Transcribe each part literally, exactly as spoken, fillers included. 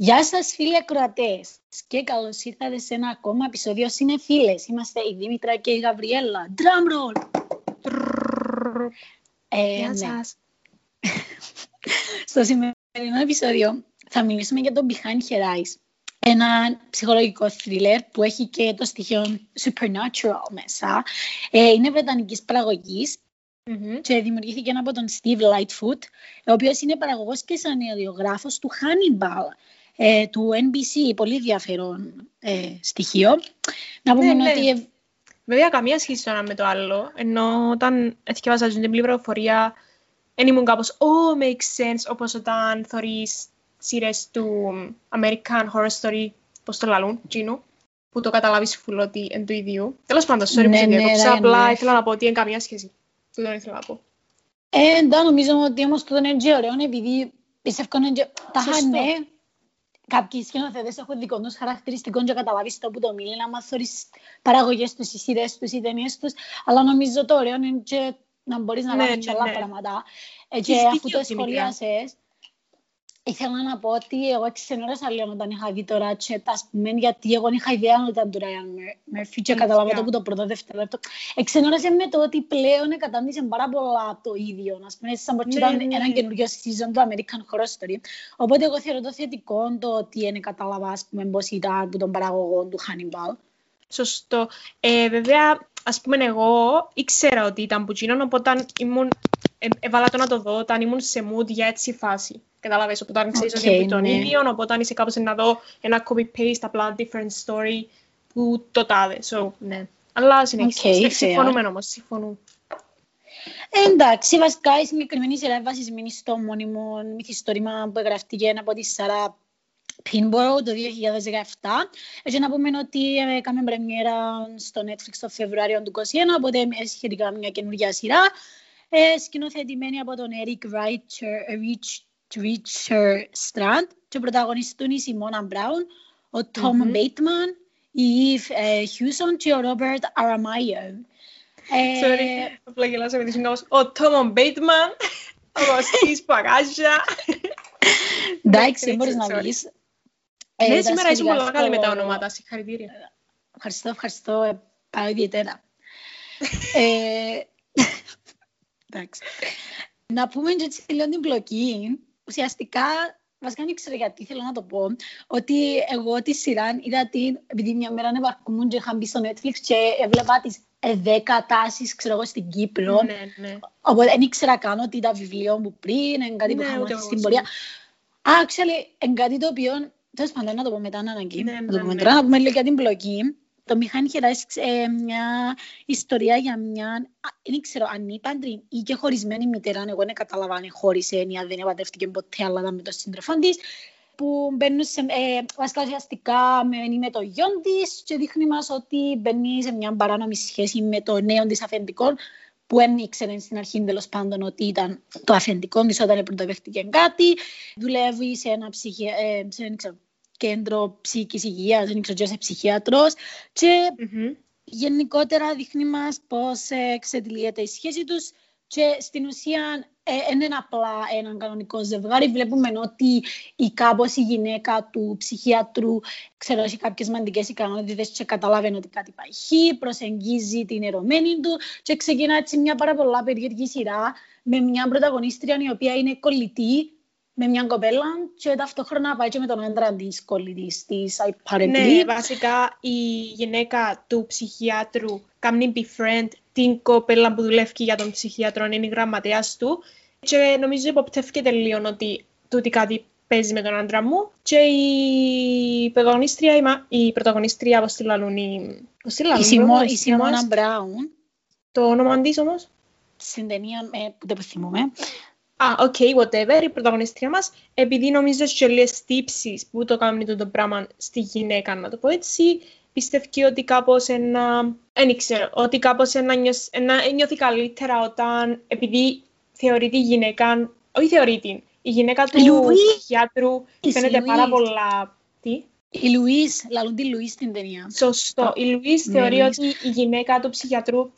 Γεια σας φίλοι ακροατές και καλώς ήρθατε σε ένα ακόμα επεισόδιο Cineφίλες. Είμαστε η Δήμητρα και η Γαβριέλα. Drum roll! Ε, Γεια ναι. σας. Στο σημερινό επεισόδιο θα μιλήσουμε για το Behind Her Eyes. Ένα ψυχολογικό thriller που έχει και το στοιχείο supernatural μέσα. Ε, είναι βρετανικής παραγωγής. Mm-hmm. Και δημιουργήθηκε από τον Steve Lightfoot, ο οποίος είναι παραγωγός και σεναριογράφος του Hannibal, ε, του N B C, πολύ ενδιαφέρον ε, στοιχείο. Να πούμε ναι, ότι... Ναι. Βέβαια καμία σχέση το ένα με το άλλο, ενώ όταν εθιέβαζα την πληροφορία δεν ήμουν κάπως «Oh, makes sense», όπως όταν θωρείς σειρές του American Horror Story, πώς το λαλούν, Gino. Που το καταλάβεις φουλ ότι εν του ίδιου. Τέλος πάντων, sorry ναι, που ναι, ναι, απλά ναι. Ήθελα να πω ότι είναι καμία σχέση. Του τον ήθελα να πω. Ε, ντά, νομίζω ότι όμως το τον είναι ωραίο, επειδή πιστεύω είναι τα χάνε. Κάποιοι σκηνοθέτες έχουν δικών τους χαρακτηριστικών και καταλάβεις το που το μιλεί, να μαθαίνεις παραγωγές τους, οι σειρές τους, οι ταινίες τους, αλλά νομίζω το ωραίο είναι και να μπορείς να λάβεις και άλλα πράγματα. Και αφού το σχολιάσες, ήθελα να πω ότι εγώ ξενέρωσα λίγο όταν είχα δει το Ratched, ας πούμε, γιατί εγώ είχα ιδέα ότι ήταν του Ryan Murphy και καταλαβαίνω το που το πρώτο δεύτερο. Ξενέρωσε με το ότι πλέον κατάμνησε πάρα πολλά το ίδιο, ας πούμε, σαν πως ήταν ένα καινούριο season του American Horror Story. Οπότε εγώ θεωρώ το θετικό το ότι είναι κατάλαβα, ας πούμε, πώς ήταν από τον παραγωγό του Hannibal. Σωστό. Ε, βέβαια, ας πούμε, εγώ ήξερα ότι ήταν που γίνον, οπότε ήμουν... Ε, έβαλα το να το δω όταν ήμουν σε mood για έτσι φάση. Καταλάβες, οπότε ξέρεις ότι είναι τον ίδιο, οπότε είσαι κάπως να δω ένα copy-paste, απλά different story που το τάδε. So, ναι. Αλλά συνεχίζουμε. Okay, συμφωνούμε όμως, συμφωνούμε. Εντάξει, βασικά η συγκεκριμένη σειρά βασισμένη στο μόνιμο μυθιστόρημα που εγγραφτήκε από τη Sarah Pinborough το δύο χιλιάδες δεκαεπτά. Έτσι να πούμε ότι έκαμε πρεμιέρα στο Netflix το Φεβρουάριο του είκοσι ένα, οπότε σχετικά μια καινούργια σειρά. Ε, σκηνοθετημένη από τον Erik Richter Strand και πρωταγωνιστούν η Simona Brown, ο Tom mm-hmm. Bateman, η Eve ε, Hewson και ο Robert Aramayo. Sorry, απλά γελάσα με τη συγκάμωση. Ο Tom Bateman, ο Στής Παγάζια. Εντάξει, μπορείς να βγεις. Ναι, σήμερα είσαι πολύ μεγάλη με τα ονόματα, συγχαρητήρια. Ευχαριστώ, ευχαριστώ, πάω ιδιαίτερα. Να πούμε και έτσι λίγο την πλοκή. Ουσιαστικά, βασικά δεν ξέρω γιατί θέλω να το πω, ότι εγώ τη σειρά είδα την, επειδή μια μέρα ανεβακούμουν και είχαν μπει στο Netflix και έβλεπα τις δέκα τάσεις, ξέρω εγώ, στην Κύπρο. Ναι, ναι. Οπότε δεν ήξερα καν ότι ήταν βιβλίο μου πριν, εν κάτι ναι, που είχα μάθει στην πορεία. Α, actually, εν κάτι το οποίο, τέλος πάντων, να το πω μετά, να αναγκύψω. Ναι, ναι, ναι, ναι. Να πούμε λίγο για την πλοκή. Το Behind Her Eyes, ε, μια ιστορία για μια, δεν ξέρω, ανήπαντρη ή και χωρισμένη μητέρα, εγώ δεν καταλαβαίνω, χώρισε, δεν επαντρεύτηκε ποτέ, αλλά ήταν με τον σύντροφό της, που μπαίνουν σε, ε, βασικά ουσιαστικά μένει με το γιο της και δείχνει μας ότι μπαίνει σε μια παράνομη σχέση με το νέο της αφεντικό, που δεν ήξερε στην αρχή τέλος πάντων ότι ήταν το αφεντικό της όταν πρωτοβέχτηκε κάτι, δουλεύει σε ένα ψυχι... Ε, σε, δεν ξέρω, κέντρο ψυχικής υγείας, δεν ξέρω ποιος είναι ψυχίατρος και mm-hmm. γενικότερα δείχνει μας πώς ε, ξετυλίγεται η σχέση τους και στην ουσία δεν ε, είναι απλά έναν κανονικό ζευγάρι. Βλέπουμε ότι η κάπως η γυναίκα του ψυχίατρου ξέρω έχει κάποιες μαντικές ικανότητες και καταλάβαινε ότι κάτι πάει χει, προσεγγίζει την ερωμένη του και ξεκινά έτσι μια πάρα πολλά περίεργη σειρά με μια πρωταγωνίστρια η οποία είναι κολλητή με μια κοπέλα και ταυτόχρονα πάει και με τον άντρα της κολλητής της apparently. Ναι, βασικά η γυναίκα του ψυχιάτρου κάνει befriend την κοπέλα που δουλεύει για τον ψυχιάτρο, είναι η γραμματέας του και νομίζω υποπτεύκεται λίγο ότι τούτη κάτι παίζει με τον άντρα μου και η πρωταγωνίστρια, η πρωταγωνίστρια πώς τη λαλούν, η, η, Σιμό, η Σιμόνα Μπράουν. Το όνομα της όμως. Στην ταινία με, που δεν θυμούμε. Α, ah, οκ, okay, whatever, η πρωταγωνιστρία μας, επειδή νομίζω στις τελείες τύψεις που το κάνει το πράγμα στη γυναίκα, να το πω έτσι, πιστεύει ότι κάπως ένα... Εν ξέρω, ότι κάπως ένα, νιώσ, ένα νιώθει καλύτερα όταν... Επειδή θεωρεί τη γυναίκα... Όχι θεωρεί την. Η γυναίκα του ψυχιάτρου φαίνεται πάρα πολλά... Τι? Η Louise, λαλούν τη Louise στην ταινία. Σωστό. Η Louise θεωρεί ότι η γυναίκα του ψυχιατρού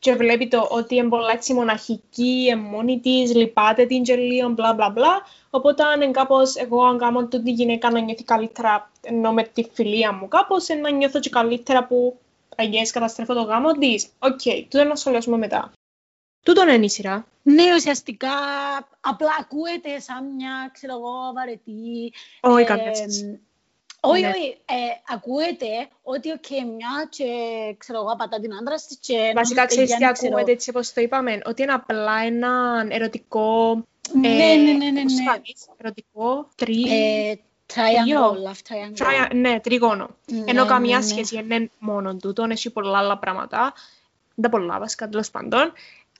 και βλέπει το ότι εμπολάξει μοναχική, εμμόνη της, λυπάται την και λίγο, μπλα μπλα μπλα. Οπότε αν κάπως εγώ αν κάνω το τη γυναίκα να νιώθει καλύτερα, ενώ με τη φιλία μου κάπως, να νιώθω και καλύτερα που αγιές καταστρέφω το γάμο της. Οκ, okay, τούτο να σχολιάσουμε μετά. Τούτον είναι η σειρά. Ναι, ουσιαστικά απλά ακούεται σαν μια, ξέρω εγώ, βαρετή... Όχι, ε, Όχι, ναι. όχι, ε, ακούεται ότι οκ, okay, μια και ξέρω εγώ πατά την άντρα της και... Βασικά ξέρεις τι ακούεται, έτσι όπως το είπαμε, ότι είναι απλά ένα ερωτικό... Ναι, ε, ναι, ναι, ναι, ναι. Ουσφανής, ερωτικό, τρι... Ε, triangle, love triangle. Τρια... Ναι, τριγώνο. Ναι, ενώ καμιά ναι, ναι. σχέση είναι μόνο τούτο, έχει πολλά άλλα πράγματα. Δεν πολλά βασικά, τέλος πάντων.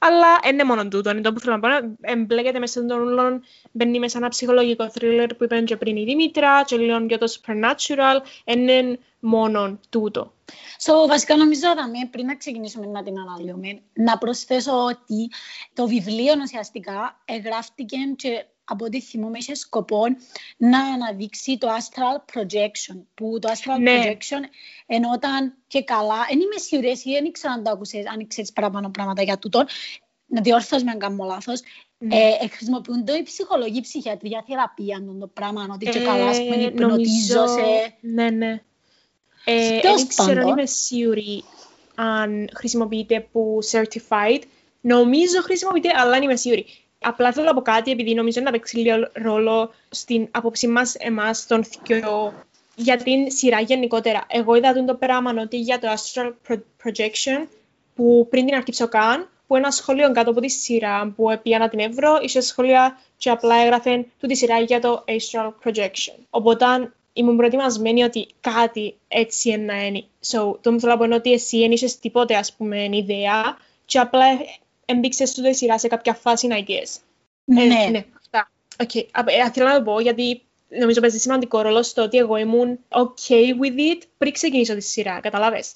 Αλλά είναι μόνο τούτο, είναι το που θέλω να πω, εμπλέκεται μέσα των όλων, μπαίνει μέσα ένα ψυχολογικό θρίλερ που είπαν και πριν η Δήμητρα και λίγο πιο το supernatural, είναι μόνο τούτο. So, βασικά νομίζω ότι πριν να ξεκινήσουμε να την αναλύουμε, να προσθέσω ότι το βιβλίο ουσιαστικά εγγράφτηκε και από ό,τι θυμούμε είχε σκοπό να αναδείξει το astral projection, που το astral ναι. projection ενόταν και καλά, εν είμαι σίγουρες ή δεν ξέρω αν το άκουσες, αν ξέρεις παραπάνω πράγματα για τούτον, να διόρθωσες με αν κάνω λάθος, ναι. ε, χρησιμοποιούνται η ψυχολογία, η ψυχιατρία, θεραπεία, το πράγμα, ότι και ε, καλά, ας πούμε, υπνοτίζωσε. Ναι, ναι. Ε, δεν ξέρω αν είμαι σίγουρη αν χρησιμοποιείται που certified, νομίζω χρησιμοποιείται, αλλά αν είμαι σίγουρη. Απλά θέλω από κάτι, επειδή νομίζω να παίξει λίγο ρόλο στην απόψη μας εμάς των θκυο για την σειρά γενικότερα. Εγώ είδα το πράγμα ότι για το astral projection που πριν την αρκείψω καν, που ένα σχολείο κάτω από τη σειρά που έπιανα την ευρώ, είχε σχολεία και απλά έγραφε τούτη σειρά για το astral projection. Οπότε ήμουν προετοιμασμένη ότι κάτι έτσι είναι να είναι. So, το μου θέλω να πω είναι ότι εσύ δεν είχες τίποτε, ας πούμε, ιδέα και απλά... Εμπήξες τούτε σειρά σε κάποια φάση, I guess. Ναι. Ε, ναι. Αυτά. Okay. Α, θέλω να το πω, γιατί νομίζω παίζει σημαντικό ρόλο στο ότι εγώ ήμουν OK with it πριν ξεκινήσω τη σειρά. Καταλάβες.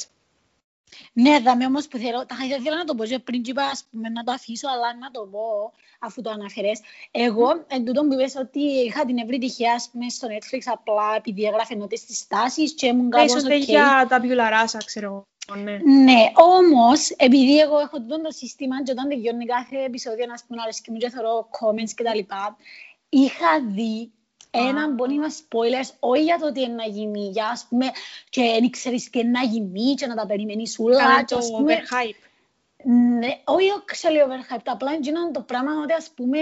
Ναι, δάμε όμως που θέλω, θα ήθελα να το πω και πριν και είπα, ας πούμε, να το αφήσω, αλλά να το πω, αφού το αναφέρες. Εγώ, mm. εν τούτο μου είπες ότι είχα την ευρύ τυχαία, ας πούμε, στο Netflix, απλά επειδή έγραφε νότες τις τάσεις και ήμουν κάπως OK. Ίσως για τα πιουλαράσα, ξέρω. Ναι. ναι, όμως, επειδή εγώ έχω το σύστημα και όταν τελειώνει κάθε επεισόδιο να σπούν αρέσκει μου και θεωρώ comments και τα λοιπά, είχα δει έναν πόνιμα spoilers, όχι για το τι είναι να γίνει, για ας πούμε και δεν ξέρεις τι είναι να γίνει και να τα περιμένεις όλα. Το overhype. Ναι, όχι ξέρω overhype, απλά έγιναν το πράγμα ότι ας πούμε,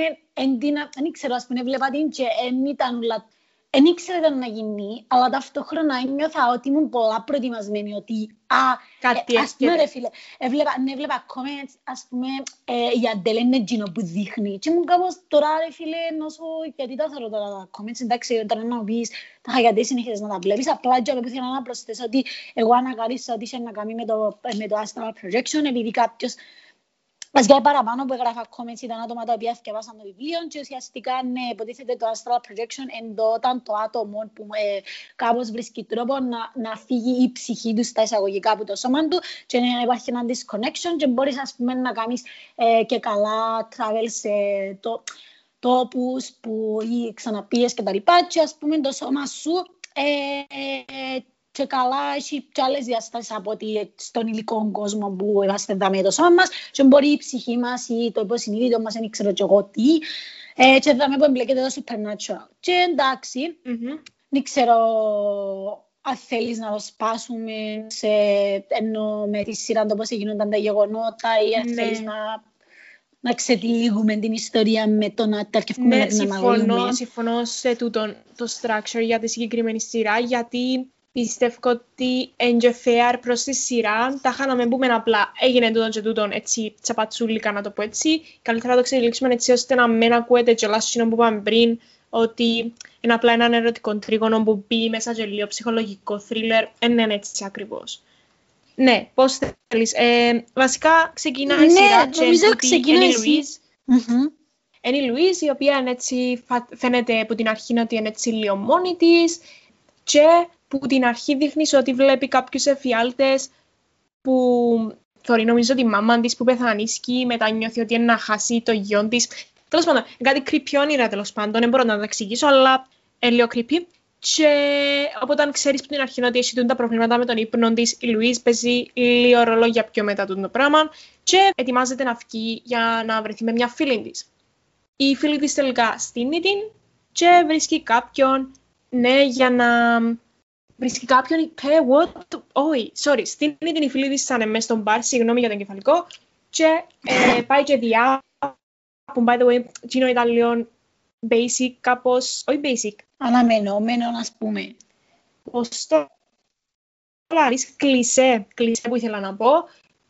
δεν ξέρω, ας πούμε, βλέπα την και δεν ήταν όλα. Δεν ήξερα να γίνει, αλλά ταυτόχρονα ένιωθα ότι ήμουν πολλά προετοιμασμένη, ότι α, κάτι ε, ας πούμε ρε φίλε, έβλεπα, ναι, έβλεπα comments, ας πούμε, ε, η Adele είναι εκείνο που δείχνει. Και ήμουν κάπως τώρα ρε φίλε, νόσο, γιατί τα θέλω τώρα τα comments, εντάξει, όταν να μου πεις, τα γιατί συνεχίζεις να τα βλέπεις, απλά και όπου θέλω να προσθέσω ότι εγώ ανακαλύψα ότι είχε να κάνει με το, με το astral projection, επειδή κάποιος... Βασικά, παραπάνω που έγραφα comments ήταν άτομα τα οποία θυκευάσαν το βιβλίο και ουσιαστικά, ναι, υποτίθεται το astral projection εντόταν το άτομο που ε, κάπως βρίσκει τρόπο να, να φύγει η ψυχή του στα εισαγωγικά από το σώμα του και να υπάρχει ένα disconnection και μπορείς, ας πούμε, να κάνεις ε, και καλά travel σε το, τόπους που ή ξαναπίες και τα λοιπά και, ας πούμε, το σώμα σου... Ε, ε, και καλά έχει και άλλες διαστάσεις από ότι στον υλικό κόσμο που είμαστε με το σώμα μας και μπορεί η ψυχή μας ή το υποσυνείδητο μας, δεν ξέρω και εγώ τι, ε, και δάμε που εμπλέκεται το supernatural. Και εντάξει, mm-hmm. δεν ξέρω αν θέλεις να το σπάσουμε σε, ενώ με τη σειρά το πώς γίνονταν τα γεγονότα ή αν mm-hmm. θέλεις να... να ξετυλίγουμε την ιστορία με το να τα αρκευκούμε να την αναλύουμε. Ναι, συμφωνώ σε τούτο το structure για τη συγκεκριμένη σειρά, γιατί... Πιστεύω ότι είναι fair προς τη σειρά. Τα χάναμε μπούμε απλά. Έγινε τούτον και τούτον έτσι τσαπατσούλικα, να το πω έτσι. Καλύτερα να το ξεδιλήξουμε έτσι ώστε να μην ακούετε και λάσσινο που είπαμε πριν ότι είναι απλά έναν ερωτικό τρίγωνο που μπει μέσα σε λίγο ψυχολογικό θρίλερ. Είναι έτσι ακριβώς. Ναι, πώς θέλεις. Ε, βασικά ξεκινάει η σειρά. Ναι, νομίζω ξεκινάει η σειρά. Είναι η Λουίζ, η οποία είναι έτσι, φαίνεται από την αρχή ότι είναι έτσι λίγο μόνη της και... που την αρχή δείχνεις ότι βλέπει κάποιους εφιάλτες που θεωρεί νομίζω ότι η μάμα της που πεθανίσκει μετά νιώθει ότι είναι να χάσει το γιον της. Τέλος πάντων, κάτι κρυπιόνιρα τέλος πάντων, δεν μπορώ να τα εξηγήσω, αλλά είναι λίγο κρυπή. Και οπότε αν ξέρεις πριν αρχήν ότι εσύ τα προβλήματα με τον ύπνο της, η Λουίζ παίζει λίγο ρολόγια πιο μετά το πράγμα και ετοιμάζεται να βγει για να βρεθεί με μια φίλη της. Η φίλη της τελικά στείνει την και βρίσκει κάποιον, ναι, για να... Βρίσκει κάποιον, hey, what, όχι, oh, sorry, στείνει την η φίλη της σαν μέσα στον μπαρ, συγγνώμη για τον κεφαλικό, και ε, πάει και διά, που by the way, εκείνο ήταν λίγο basic κάπως, όχι basic, αναμενόμενο, ας πούμε. Ποστό, λαρίς, κλισέ, κλισέ που ήθελα να πω.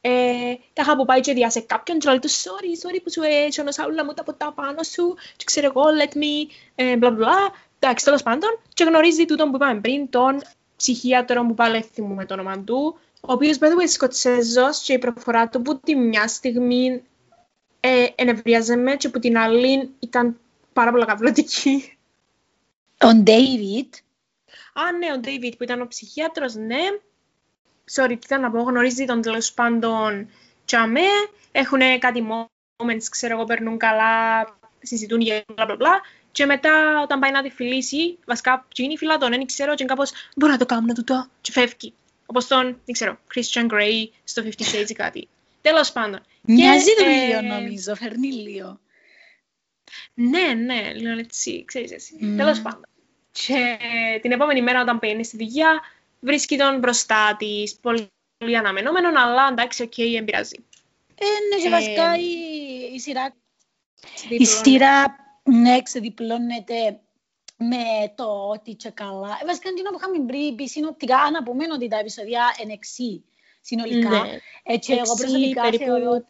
Ε, τα είχα που πάει και διά σε κάποιον και λέει του sorry, sorry που σου έσωνωσα όλα μου τα ποτά πάνω σου και ξέρω εγώ, let me, ε, bla bla. Εντάξει, τέλος πάντων, και γνωρίζει τούτον που είπαμε πριν, τον ψυχίατρο που πάλι θυμούμε το όνομα του, ο οποίος by the way Σκοτσέζος και η προφορά του που τη μια στιγμή ε, ενευρίαζεμε και που την άλλη ήταν πάρα πολύ καυλωτική. Ο David. Α, ναι, ο David που ήταν ο ψυχίατρος, ναι. Sorry, τι να πω, γνωρίζει τον τέλος πάντων τσαμέ. Έχουν κάτι moments, ξέρω εγώ, παίρνουν καλά, συζητούν για bla bla bla. Και μετά όταν πάει να τη φιλήσει, βασικά γίνει φιλά τον, δεν ξέρω, και κάπως μπορώ να το κάνω τούτο, και φεύγει. Όπως τον, δεν ξέρω, Christian Grey στο Fifty Shades ή κάτι. Τέλος πάντων. Μοιάζει το λίγο, νομίζω, φέρνει λίγο. Ναι, ναι, λέω έτσι, ξέρεις εσύ. Mm. Τέλος πάντων. Και την επόμενη μέρα όταν πηγαίνει στη δουλειά, βρίσκει τον μπροστά της, πολύ αναμενόμενον, αλλά εντάξει, οκ, okay, εμπειράζει. Ε, ναι, και βασικά ε, η, η σειρά... Η σειρά, ναι, ξεδιπλώνεται με το ότι και καλά. Ε, βασικά, είναι που είχαμε πριν, συνοπτικά, να πούμε ότι τα επεισόδια είναι εξή συνολικά. Ναι. Έτσι, εγώ προσωπικά περίπου... θεωρώ...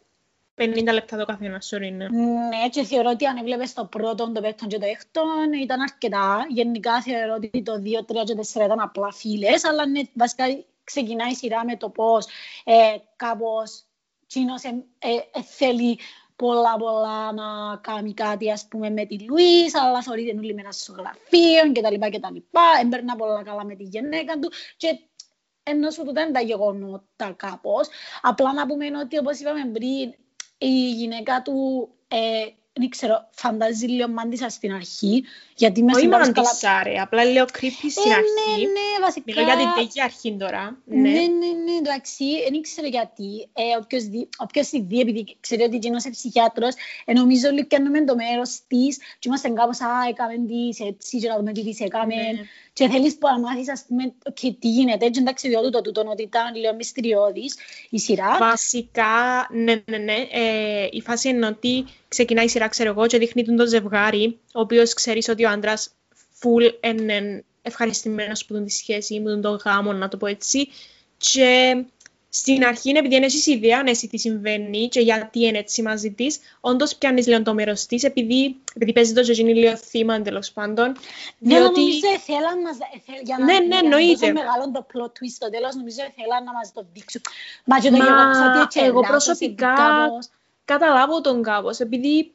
πενήντα λεπτά το καθένα, sorry, ναι. Ναι, και θεωρώ ότι αν έβλεπες το πρώτο, το πέμπτο και το έκτο ήταν αρκετά. Γενικά θεωρώ ότι το δύο, τρία και τέσσερα ήταν απλά φίλες, αλλά ναι, βασικά ξεκινάει η σειρά με το πώς ε, κάπως Τσίνος ε, ε, ε, θέλει πολλά πολλά να κάνει κάτι, ας πούμε, με τη Λουίς, αλλά θεωρείται νουλή με ένα σογραφείο κτλ. Έμπαιρνα πολλά καλά με τη γυναίκα του και... ενώ σου τούτα είναι τα γεγονότα κάπως. Απλά να πούμε ότι, όπως είπαμε πριν, η γυναίκα του, ε, δεν ξέρω, φαντάζει λίγο μάντησα στην αρχή. Γιατί μέσα στην αρχή. Καλά... απλά λέω creepy στην ε, αρχή. Ναι, ναι, βασικά. Μιλώ για την τέτοια αρχή τώρα. Ναι, ναι, ναι, εντάξει, ναι, δεν ξέρω γιατί. Ε, όποιος, δι... όποιος τη δει, επειδή ξέρει ότι γίνωσε ψυχιάτρος, ε, νομίζω λίγο και με το μέρος της, και είμαστε κάπως, α, έκαμε τις έτσι, και να δούμε τι τις έκαμε. Ναι. Και θέλεις που να μάθεις, ας πούμε, okay, τι γίνεται. Έτσι, εντάξει, διότι το τούτον ότι ήταν λίγο μυστηριώδης η σειρά. Βασικά, ναι, ναι, ναι. Ε, η φάση είναι ότι ξεκινάει η σειρά, ξέρω εγώ, και δείχνει τον ζευγάρι, ο οποίος ξέρεις ότι ο άντρας φουλ είναι ευχαριστημένος που τον τη σχέση, που τον τον γάμο, να το πω έτσι. Και στην αρχή, επειδή δεν έχεις ιδέα, ναι, εσύ τι συμβαίνει και γιατί είναι έτσι μαζί της, όντως πιάνεις λίγο το μέρος της, επειδή, επειδή παίζει το και γίνει λίγο θύμα, τέλος πάντων. Ναι, διότι... νομίζω ήθελαν να... για να, ναι, ναι, για να τόσο μεγάλο το plot twist στο τέλος, νομίζω ήθελαν να μας το δείξουν. Μα και το Μα... γεγονός ότι εγώ προσωπικά κάπως... καταλάβω τον κάπως, επειδή...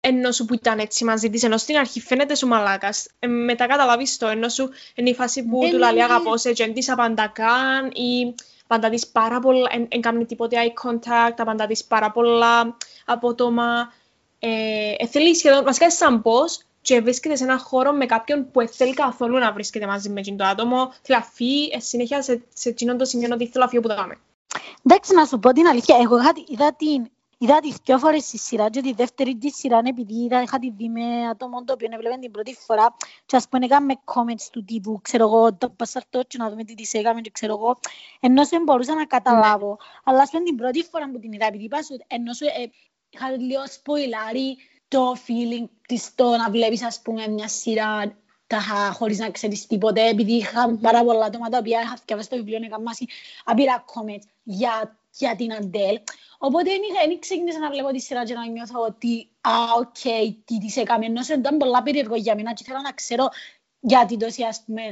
ενώ σου που ήταν έτσι μαζί της, ενώ στην αρχή φαίνεται σου μαλάκας, ε, μετά καταλάβεις το, ενώ σου είναι η φάση που του λέει αγαπώσε και δεν της απαντά καν, ή απαντά της πάρα πολλά, δεν εν, κάνει τίποτε eye contact, απαντά της πάρα πολλά απότομα. Ε, θέλει σχεδόν, βασικά σαν πώς, και βρίσκεται σε έναν χώρο με κάποιον που θέλει καθόλου να βρίσκεται μαζί με το άτομο, θέλει να φύγει, ε, συνέχεια σε, σε εκείνον το σημείο ότι θέλω να φύγω που το πάμε. Εντάξει, να σου πω την αλήθεια, εγώ είδα την... Είδα τις δυο φορές στη σειρά και τη δεύτερη τη σειρά επειδή είχα τη δει με άτομο το οποίο έβλεπε την πρώτη φορά και ας πούμε έκαμε comments του τύπου, ξέρω εγώ, το πασαρτό και να δούμε τι τις έκαμε και ξέρω εγώ, ενώ δεν μπορούσα να καταλάβω. Αλλά ας πούμε την πρώτη φορά που την είδα, επειδή είπα σου, ενώ σου είχα λίγο σποϊλάρει το feeling της το να βλέπεις ας πούμε μια σειρά τάχα, χωρίς να ξέρεις τίποτε, επειδή είχα πάρα πολλά άτομα τα οποία είχα φτιάξει στο βιβλίο, έκαμε απειρά comments για για την Αντέλ. Οπότε δεν ξεκίνησα να βλέπω τη σειρά και να νιώθω ότι «Α, οκ, okay, τι της έκαμε». Ενώ ήταν πολλά περίεργο για μένα και θέλω να ξέρω γιατί τόση, ας πούμε...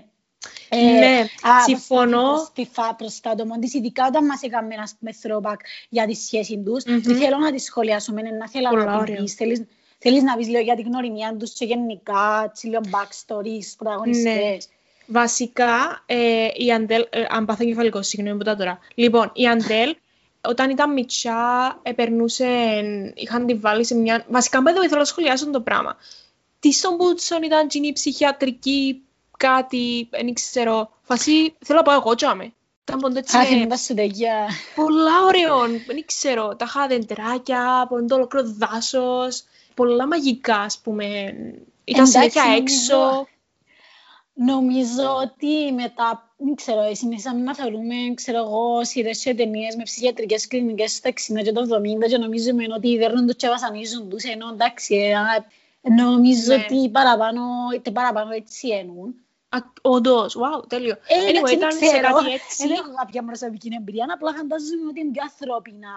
Ναι, ε, συμφωνώ. Στιφά προς τα άτομα της, ειδικά όταν μας έκαμε ένα throwback για τη σχέση τους. Mm-hmm. Θέλω να τη σχολιάσουμε, να θέλω Πολά, να την πεις. Θέλεις, θέλεις να πεις λέω, για την γνωριμία τους και γενικά, λίγο backstories, πρωταγωνιστές. Ναι. Βασικά, ε, η Αντέλ... Ε, αν πάθω κεφαλικό, συγγνώμη που τα τώρα. Λοιπόν, η Αντέλ... Όταν ήταν μητσιά, επερνούσε, είχαν τη βάλει σε μια... Βασικά, μπέδω, ήθελα να σχολιάσω το πράγμα. Τι στον Μπούτσον ήταν η ψυχιατρική κάτι, δεν ξέρω, φασί, θέλω να πάω εγώ τσάμε. Ήταν ποντέτσι... πολλά ωραίων, δεν ξέρω, τα είχα δεντράκια, ποντό ολόκληρο δάσος, πολλά μαγικά, ας πούμε. Ήταν σάκια έξω. Νομίζω ότι μετά, δεν ξέρω, συνήθισαμε να θεωρούμε, ξέρω εγώ, σειρές και ταινίες με ψυχιατρικές κλινικές στα εξήντα και το εβδομήντα και νομίζουμε ότι ιδέρνουν τους και βασανίζουν τους, ενώ εντάξει, νομίζω ναι. ότι παραπάνω, είτε παραπάνω έτσι εννοούν. Όντως, wow, τέλειο. Ε, anyway, ήταν ξέρω, σε κάτι έτσι. Δεν έχω κάποια προσωπική εμπειρία, απλά φαντάζομαι ότι είναι πιο ανθρώπινα,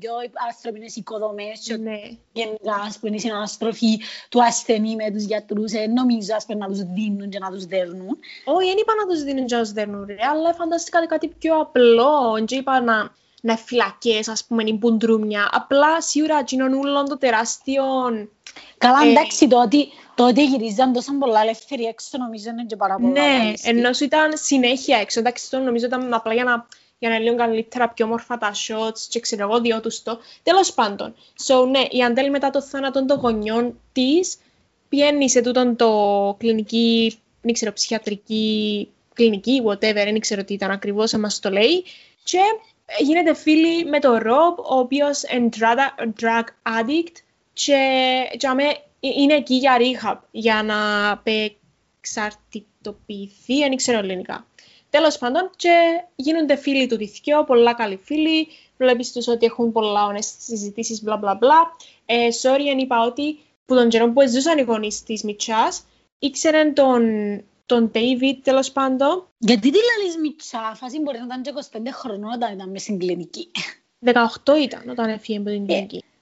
πιο ανθρώπινες οικοδομές ναι. και γενικά, ας πούμε, η συναναστροφή του ασθενή με τους γιατρούς. Ε, νομίζω, ας πούμε, να τους δίνουν και να τους δέρνουν. Όχι, δεν είπα να τους δίνουν και να τους δέρνουν, ρε, αλλά φαντάστηκα κάτι πιο απλό. Και είπα να, να φυλακές, ας πούμε, είναι πουντρούμια. Απλά σίγουρα γίνον όλων των τεράστιων. Καλά, εντάξει, το ότι, το ότι γυρίζαν τόσο πολλά ελεύθερη έξω νομίζω είναι και πάρα πολλά. Ναι, ενώ ήταν συνέχεια έξω. Εντάξει, το νομίζω ήταν απλά για να, για να λίγο καλύτερα πιο όμορφα τα shots και ξέρω εγώ δυο τους το. Τέλος πάντων, so, ναι, η Αντέλ μετά το θάνατο των γονιών της πηγαίνει σε τούτον το κλινική, δεν ξέρω, ψυχιατρική κλινική, whatever, δεν ξέρω τι ήταν ακριβώς, μας το λέει. Και γίνεται φίλη με τον Rob, ο οποίος είναι drug addict. Και, και αμέ, είναι εκεί για rehab, για να απεξαρτητοποιηθεί, αν ξέρω ελληνικά. Τέλος πάντων, και γίνονται φίλοι του τυθκιό, πολλά καλοί φίλοι, βλέπεις τους ότι έχουν πολλά όνες συζητήσεις, μπλα μπλα μπλα. Ε, sorry, αν είπα ότι που τον καιρό που ζούσαν οι γονείς της Μιτσάς, ήξεραν τον, τον David, τέλος πάντων. Γιατί τι λαλείς Μιτσά, φάση μπορεί να ήταν και είκοσι πέντε χρονών όταν ήταν μέσα στην κλινική. δεκαοκτώ ήταν όταν έφυγε από την κλινική.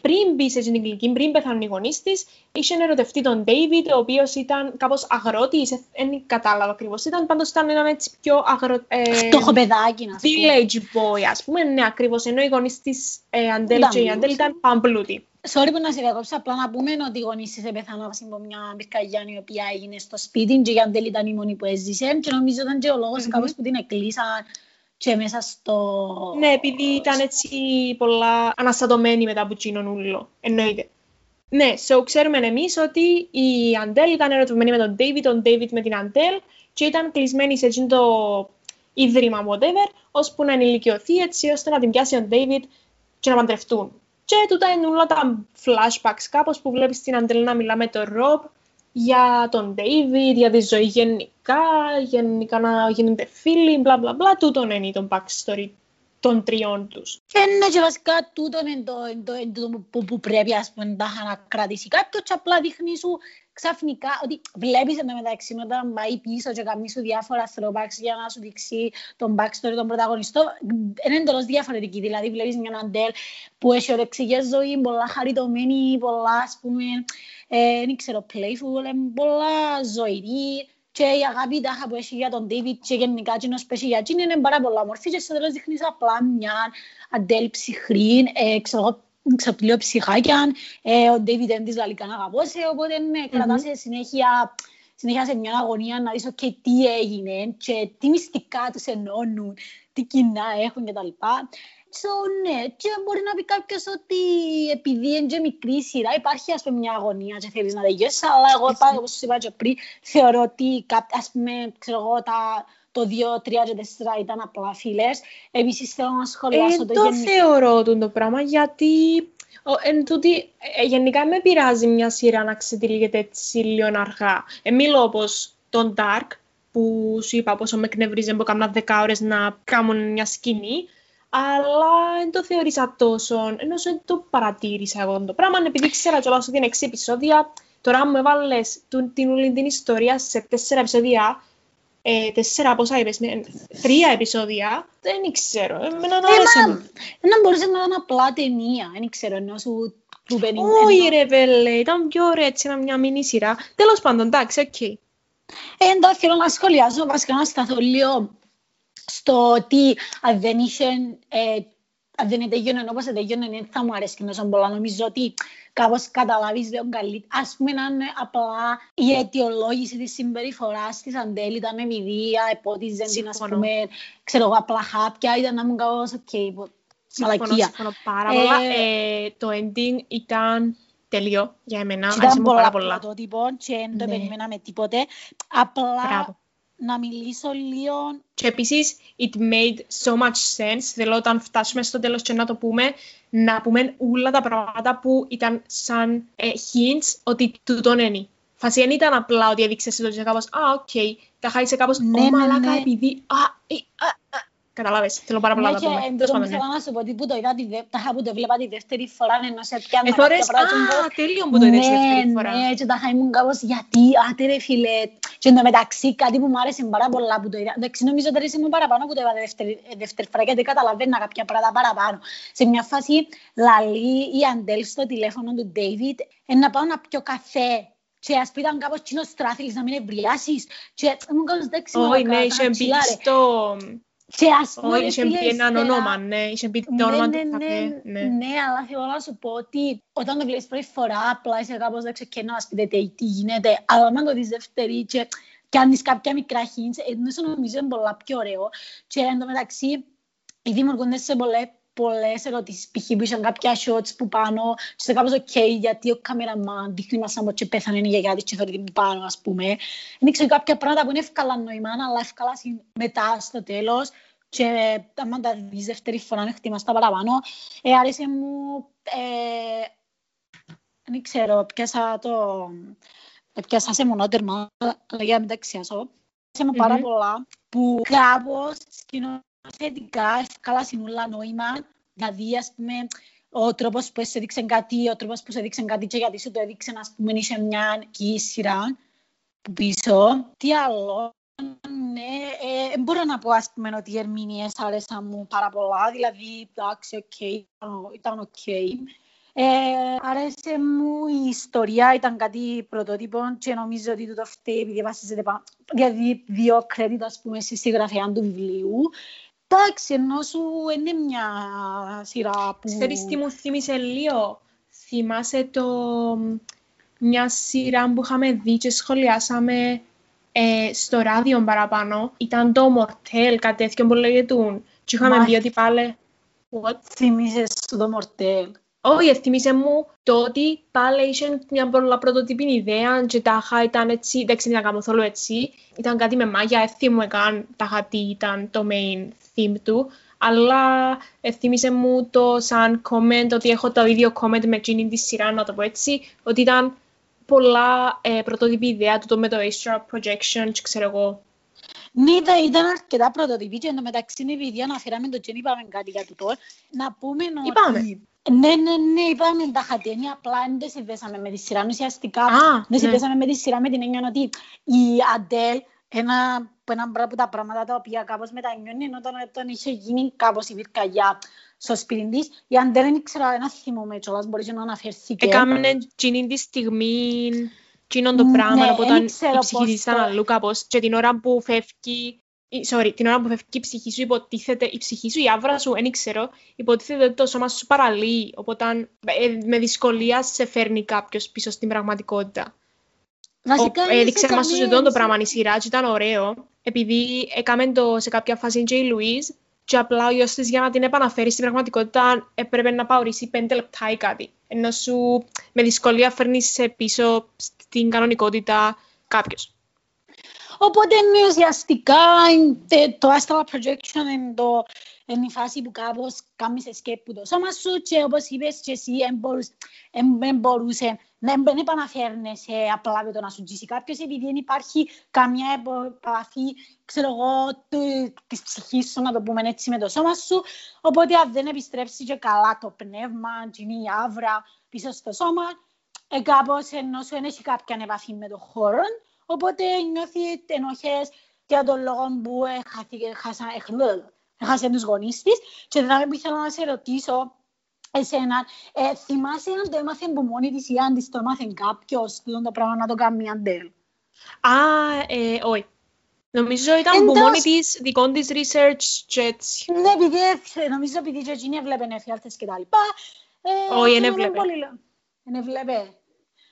Πριν μπει σε την κλινική, πριν πεθάνουν οι γονείς της, είχε ερωτευτεί τον David, ο οποίος ήταν κάπως αγρότης, δεν κατάλαβα ακριβώς. Ήταν πάντως ήταν έναν έτσι πιο αγρό... φτωχό παιδάκι, ας πούμε. Village boy, ας πούμε, ναι, ακριβώς. Ενώ οι γονείς της Αντέλ και η Αντέλ ήταν παμπλούτη. Sorry που να σε διακόψω, απλά να πούμε ότι οι γονείς της πεθάναν από μια πυρκαγιά η οποία έγινε στο σπίτι και η Αντέλ ήταν η μόνη που έζησε και νομίζω ήταν και ο λόγος κάπως που την εκκλείσαν. Και μέσα στο... Ναι, επειδή ήταν έτσι πολλά αναστατωμένοι μετά από τσίνον ούλο, εννοείται. Ναι, so ξέρουμε εμείς ότι η Αντέλ ήταν ερωτευμένη με τον David, τον David με την Αντέλ και ήταν κλεισμένη σε εκείνο το ίδρυμα, whatever, ώσπου να ενηλικιωθεί έτσι ώστε να την πιάσει ο David και να παντρευτούν. Και τούτα είναι όλα τα flashbacks κάπως που βλέπεις την Αντέλ να μιλά με τον Rob για τον David, για τη ζωή γενικά, γενικά να γίνονται φίλοι, μπλα μπλα μπλα, τούτον είναι το backstory των τριών τους. Είναι και βασικά τούτον είναι το που πρέπει ας πούμε να κρατήσει κάποιος και απλά δείχνει σου ξαφνικά ότι βλέπεις εν τω μεταξύ όταν πάει πίσω και κάνει σου διάφορα throwbacks για να σου δείξει τον backstory των πρωταγωνιστών. Είναι εντελώς διαφορετική, δηλαδή βλέπεις μια Αντέλ που έχει ορεξηγές ζωή, πολλά χαριτωμένη, πολλά ας πούμε, δεν ξέρω, playful, πολλά ζωηρή και η αγάπη τάχα που έχει για τον David και γενικά κοινός πέσει για εκείνη είναι πάρα πολλά μορφή και στο τέλος δείχνεις απλά μια Αντέλ ψυχρή, ξέρω εγώ, ξαπλύω ψυχάκιαν, ε, ο Ντέιβιτ δεν της λαλικά να αγαπώσει, οπότε ναι, κρατάς mm-hmm. συνέχεια, συνέχεια σε μια αγωνία να δεις okay, τι έγινε και τι μυστικά τους ενώνουν, τι κοινά έχουν κτλ. So, ναι, και μπορεί να πει κάποιος ότι επειδή είναι και μικρή σειρά υπάρχει ας πούμε μια αγωνία και θέλεις να τελειώσεις, αλλά εγώ πάω, όπως σας είπα και πριν, θεωρώ ότι κάποια, ας πούμε, ξέρω εγώ, τα... Το δύο, τρία και τέσσερα ήταν απλά φίλες. Επίσης θέλω να σχολιάσω ε, το, το γενικό. Το θεωρώ το πράγμα γιατί ο, εν τούτη, ε, γενικά με πειράζει μια σειρά να ξετυλίγεται έτσι λίγο αργά. Ε, μιλώ όπως τον Dark που σου είπα πόσο με εκνευρίζει που έκανα δέκα ώρες να κάνουν μια σκηνή. Αλλά δεν το θεωρήσα τόσο, ενώ δεν το παρατήρησα εγώ το πράγμα. Επειδή ξέρα κιόλας ότι είναι έξι επεισόδια, τώρα μου έβαλες την όλη την ιστορία σε τέσσερα επεισόδια. Ε, τέσσερα, πόσα είπες, τρία επεισόδια, δεν ξέρω, εμένα να άρεσε. Δεν μπορούσε να ήταν απλά ταινία, δεν ξέρω, ενώ σου του πενήντα. Όχι ρε πέλε, ήταν πιο ωραία έτσι, μια μινή σειρά. Τέλος πάντων, εντάξει, οκ. Εντάξει, θέλω να σχολιάζω βασικά να σταθώ λίγο στο ότι δεν είχε αν δεν τελειώνουν όπως τελειώνουν, θα μου αρέσει να πολλά. Νομίζω ότι κάπως καταλάβεις λίγο καλύτερα. Ας πούμε, αν απλά η αιτιολόγηση της συμπεριφοράς της Αντέλ ήταν ευηδία, επότιζε την, ας πούμε, ξέρω, απλά χάπια, ήταν να μου κάπως okay, μαλακία. Συμφωνώ πάρα ε, πολλά. Ε, το ending ήταν τελείο για εμένα. Ήταν πολλά πρωτότυπο και δεν το περιμέναμε τίποτε. Απλά... Μπράβο. Να μιλήσω λίγο. Και επίσης, it made so much sense. Θέλω όταν φτάσουμε στο τέλος και να το πούμε, να πούμε όλα τα πράγματα που ήταν σαν ε, hints ότι τούτον είναι. Φάση δεν ήταν απλά ότι έδειξες το και κάπως, α, οκ, okay, τα χάρισε κάπως, ναι, ο ναι, μαλάκα, ναι. Επειδή, α, ε, α, α. Καταλάβες, θέλω πάρα πολλά να το πούμε. Εντός πάντων, θέλω να σου πω ότι που το είδα, που το βλέπα τη δεύτερη φορά, ενώ σε πιάνω... Εθώρες, α, τέλειο που το είδες τη δεύτερη φορά. Ναι, ναι, και τα χαίμουν κάπως, γιατί, άτε ρε φίλε... Και εν τω μεταξύ, κάτι που μου άρεσε πάρα πολλά που το είδα... Εντάξει, νομίζω ότι αρέσει μου παραπάνω που το είδα δεύτερη φορά, γιατί καταλαβαίνα κάποια πράγματα παραπάνω. Σε μια φάση, λαλεί η Αντέλ στο τηλέφωνο του David, να πάω να πιω καφέ. Και ας πήγαν κάπως τσινός στράθυλης, να μην ευριάσεις. Και μου κάπως δέξει μαλακά. Όχι, είχε πει έναν όνομα, ναι, είχε πει το όνομα του καφέ. Ναι, αλλά θέλω να σου πω ότι όταν το βλέπεις πρώτη φορά, απλά είσαι κάπως δεν ξεκενώ, ας πείτε τι γίνεται, αλλά να το δεις δεύτερη και κάνεις κάποια μικρά hints, ενώ νομίζω είναι πολλά πιο ωραίο. Και εν τω μεταξύ, δημιουργούνται σε πολλές ερωτήσεις, π.χ. που είχαν κάποια shots που πάνω, και είσαι κάπως ok, γιατί ο καμεραμάν δείχνει μας άμα και πέθανε η γιαγιά της και θέλει την πάνω, ας πούμε. Δείξαν κάποια πράγματα που είναι εύκολα νοημά, αλλά εύκολα μετά στο τέλος, και άμα τα δεις δεύτερη φορά να χτυμάς τα παραπάνω. Ε, άρεσε μου, ε, δεν ξέρω, πιάσα το, πιάσα σε μονότερμα, αλλά για να μην τα αξιάσω. Άρεσε μου πάρα πολλά, που κάπως θετικά, καλά συνούλα νόημα, δηλαδή ας πούμε ο τρόπος που σου έδειξε κάτι, ο τρόπος που σου έδειξε κάτι και γιατί σου το έδειξε, ας πούμε, είχε μια κοινή σειρά που πίσω. Τι άλλο, ναι, ε, μπορώ να πω, ας πούμε, ότι οι ερμηνείες άρεσαν μου πάρα πολλά, δηλαδή, εντάξει, okay, ήταν οκ. Okay. Ε, άρεσε μου η ιστορία, ήταν κάτι πρωτότυπο και νομίζω ότι τούτο φταίει επειδή βασίζεται πάνω, δηλαδή δύο credit, ας πούμε, στη συγγραφέα του βιβλίου. Εντάξει, ενώ σου είναι μια σειρά που... Ξέρεις τι μου θύμισε λίγο. Θυμάσαι το... μια σειρά που είχαμε δει και σχολιάσαμε ε, στο ράδιο παραπάνω. Ήταν το Μορτέλ, κάτι τέτοιο που λέγεται. Και είχαμε Μα... δει ότι πάλι... What? Θυμίσες το Μορτέλ. Όχι, θυμίσαι μου το ότι πάλι είχε μια πρωτοτυπή ιδέα και τάχα ήταν έτσι, δεν ξέρω να κάνω θόλου έτσι. Ήταν κάτι με μάγια, εθίμουμε καν τάχα τι ήταν το main theme του. Αλλά θύμισε μου το σαν comment, ότι έχω το ίδιο comment με εκείνη τη σειρά, να το πω έτσι, ότι ήταν πολλά ε, πρωτότυπη ιδέα του το με το astral projection και ξέρω εγώ. Ναι, ήταν αρκετά πρωτότυπη και εν τω μεταξύ είναι επειδή αναφέραμε το και είπαμε κάτι για το τώρα. Να πούμε ότι... Είπαμε. Ναι, ναι, ναι, είπαμε τα χατένια, απλά δεν συνδέσαμε με τη σειρά. Ουσιαστικά ah, δεν συνδέσαμε ναι. με τη σειρά με την έννοια ότι η Αντέλ, ένα από τα πράγματα τα οποία κάπως μετανιώνει, ενώ τον, τον είχε γίνει κάπως η πυρκαγιά στο σπίτι της. Η Αντέλ δεν ήξερα ένα θυμό με κιόλας, μπορείς να αναφερθήκε. Έκαμε εκείνη τη στιγμή, εκείνον το πράγμα, ναι, όταν η ψυχή της ήταν αλλού κάπως και την ώρα που φεύγει. Sorry, την ώρα που φεύγει η ψυχή σου, υποτίθεται, η ψυχή σου, η άβρα σου, δεν ξέρω, υποτίθεται ότι το σώμα σου παραλύει, οπότε με δυσκολία σε φέρνει κάποιος πίσω στην πραγματικότητα. Βασικά, έδειξε μας το ζητών το πράγμα, η σειρά και ήταν ωραίο, επειδή έκαμε το σε κάποια φάση και η Λουίζ και απλά ο γιος της για να την επαναφέρει στην πραγματικότητα έπρεπε να παωρήσει πέντε λεπτά ή κάτι, ενώ σου με δυσκολία φέρνεις πίσω στην κανονικότητα κάποιος. Οπότε, ναι, ουσιαστικά, το astral projection είναι η φάση που κάπως κάνεις escape από το σώμα σου και όπως είπες και εσύ, δεν μπορούσε να επαναφέρνεσαι απλά με το να σου γύσει κάποιος επειδή δεν υπάρχει καμιά επαφή, ξέρω εγώ, της ψυχής σου, να το πούμε έτσι, με το σώμα σου. Οπότε, αν δεν επιστρέψει και καλά το πνεύμα, η άβρα πίσω στο σώμα, κάπως ενώ σου έχει κάποια επαφή με το χώρο. Οπότε νιώθει ενοχές για τον λόγο που έχασε τους γονείς της. Και δηλαδή που ήθελα να σε ρωτήσω εσένα, ε, θυμάσαι αν το έμαθε που μόνη της ή αν της το έμαθε κάποιος, το πράγμα να το κάνει μια Αντέλ. Α, ε, όχι. Νομίζω ήταν εντός... που μόνη της δικών της research και έτσι. Ναι, επειδή νομίζω επειδή η Τζετζίνη έβλεπε νεφιάλτες και τα λοιπά. Όχι, δεν έβλεπε. Δεν έβλεπε.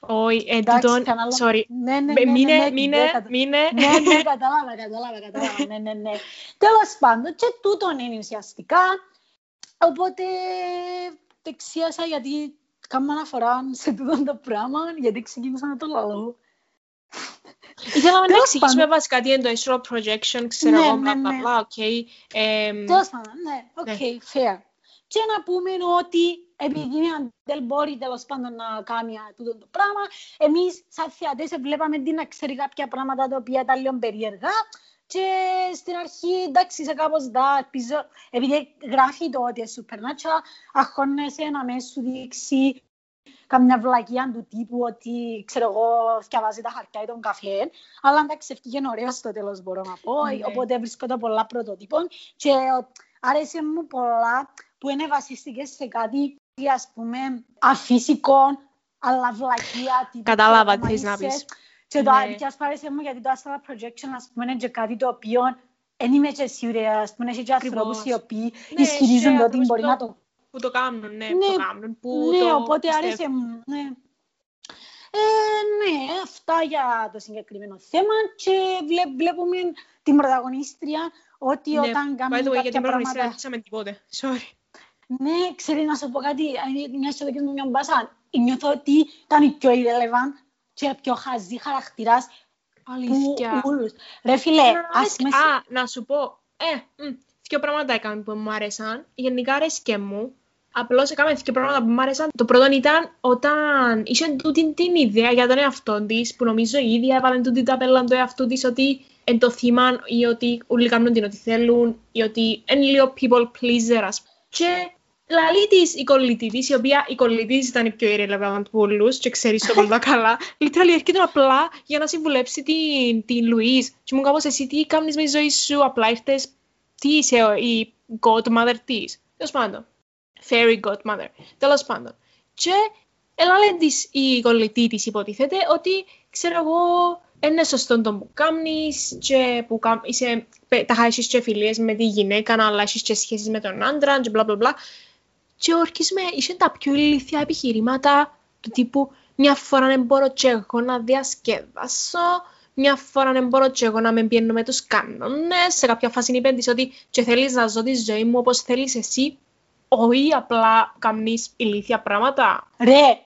Όχι, εντούτον, sorry. Ναι, ναι, ναι, μήνε, μήνε, μήνε. Ναι, ναι, κατάλαβα, κατάλαβα, κατάλαβα, ναι, ναι, ναι. Τέλος πάντων, και τούτον είναι ουσιαστικά. Οπότε, δεξίασα γιατί κάμω αναφορά σε τούτον το πράγμα, γιατί ξεκίνησα να το λαλώ. Ήθελα να εξηγήσουμε βασικά τι είναι το astral projection, ξέρω εγώ, μπλα, μπλα, μπλα, οκ. Τέλος πάντων, ναι, οκ, fair. Και να πούμε ότι επειδή η Αντέλ μπορεί τέλος πάντων να κάνει τούτο το πράγμα, εμείς σαν θεατές βλέπαμε τι να ξέρει κάποια πράγματα τα οποία ήταν λίγο περίεργα και στην αρχή, εντάξει, σε κάπως δά, πίσω, επειδή γράφει το ότι είναι supernatural, αγχώνεσαι να μέσα σου δείξει καμιά βλακία του τύπου ότι, ξέρω εγώ, σκευάζει τα χαρτιά ή τον καφέ, αλλά εντάξει, ευκήγεν ωραίο στο τέλος μπορώ να πω, okay. Οπότε βρίσκονται πολλά πρωτοτύπων και άρεσε μου πολλά που είναι βασιστικές σε κάτι, ας πούμε, αφύσικο, αλλά βλακία, τύπου. Κατάλαβα τι θες να πεις. Και το άρεσε μου γιατί το astral projection, ας πούμε, είναι και κάτι το οποίο δεν είμαι και σίγουρη, ας πούμε, έχει και ανθρώπους οι οποίοι ισχυρίζονται ότι μπορεί να το... Που το κάνουν, ναι, που το κάνουν, που το... Ναι, οπότε άρεσε μου, ναι. Ναι, αυτά για το συγκεκριμένο θέμα και βλέπουμε την πρωταγωνίστρια ότι όταν κάνουμε κάποια πράγματα... Ναι, ξέρει να σου πω κάτι, μια σχεδοκίνηση με μια μπάσα, νιώθω ότι ήταν η πιο irrelevant και πιο χαζή χαρακτήρας που όλους. Ρε φίλε, ας πούμε... Α, να σου πω, ε, δύο πράγματα έκαμε που μου άρεσαν, γενικά αρέσκε μου, απλώς έκαμε δύο πράγματα που μου άρεσαν. Το πρώτο ήταν όταν είχε τούτη την ιδέα για τον εαυτό της, που νομίζω η ίδια έβαλε τούτη τα πέλα του εαυτού της, ότι εν το θύμαν ή ότι όλοι κάνουν την ό,τι θέλουν ή ότι εν λίγο people pleaser, ας πούμε. Και λαλή της η κολλητή της, η οποία η κολλητή της ήταν η πιο irrelevant που όλους και ξέρεις το πολύ καλά. Λιτράλι έρχεται απλά για να συμβουλέψει την, την Λουίζ. Και μου κάπως εσύ τι κάνεις με τη ζωή σου, απλά ήρθες, τι είσαι η godmother της. Τέλος πάντων. Fairy godmother. Τέλος πάντων. Και έλαλε της η κολλητή της υποτίθεται ότι ξέρω εγώ είναι σωστό το που κάνεις και που κα... είσαι... τα έχεις και φιλίες με τη γυναίκα, αλλά έχεις και σχέσεις με τον άντρα και μπλα μπλα μπλα. Και όρκης με, είσαι τα πιο ηλίθια επιχειρήματα του τύπου μια φορά δεν μπορώ και εγώ να διασκεδάσω, μια φορά δεν μπορώ και εγώ να με πιένω με τους κανόνες. Σε κάποια φάση είπε της ότι και θέλεις να ζω τη ζωή μου όπως θέλεις εσύ, όχι απλά καμνείς ηλίθια πράγματα. Ρε,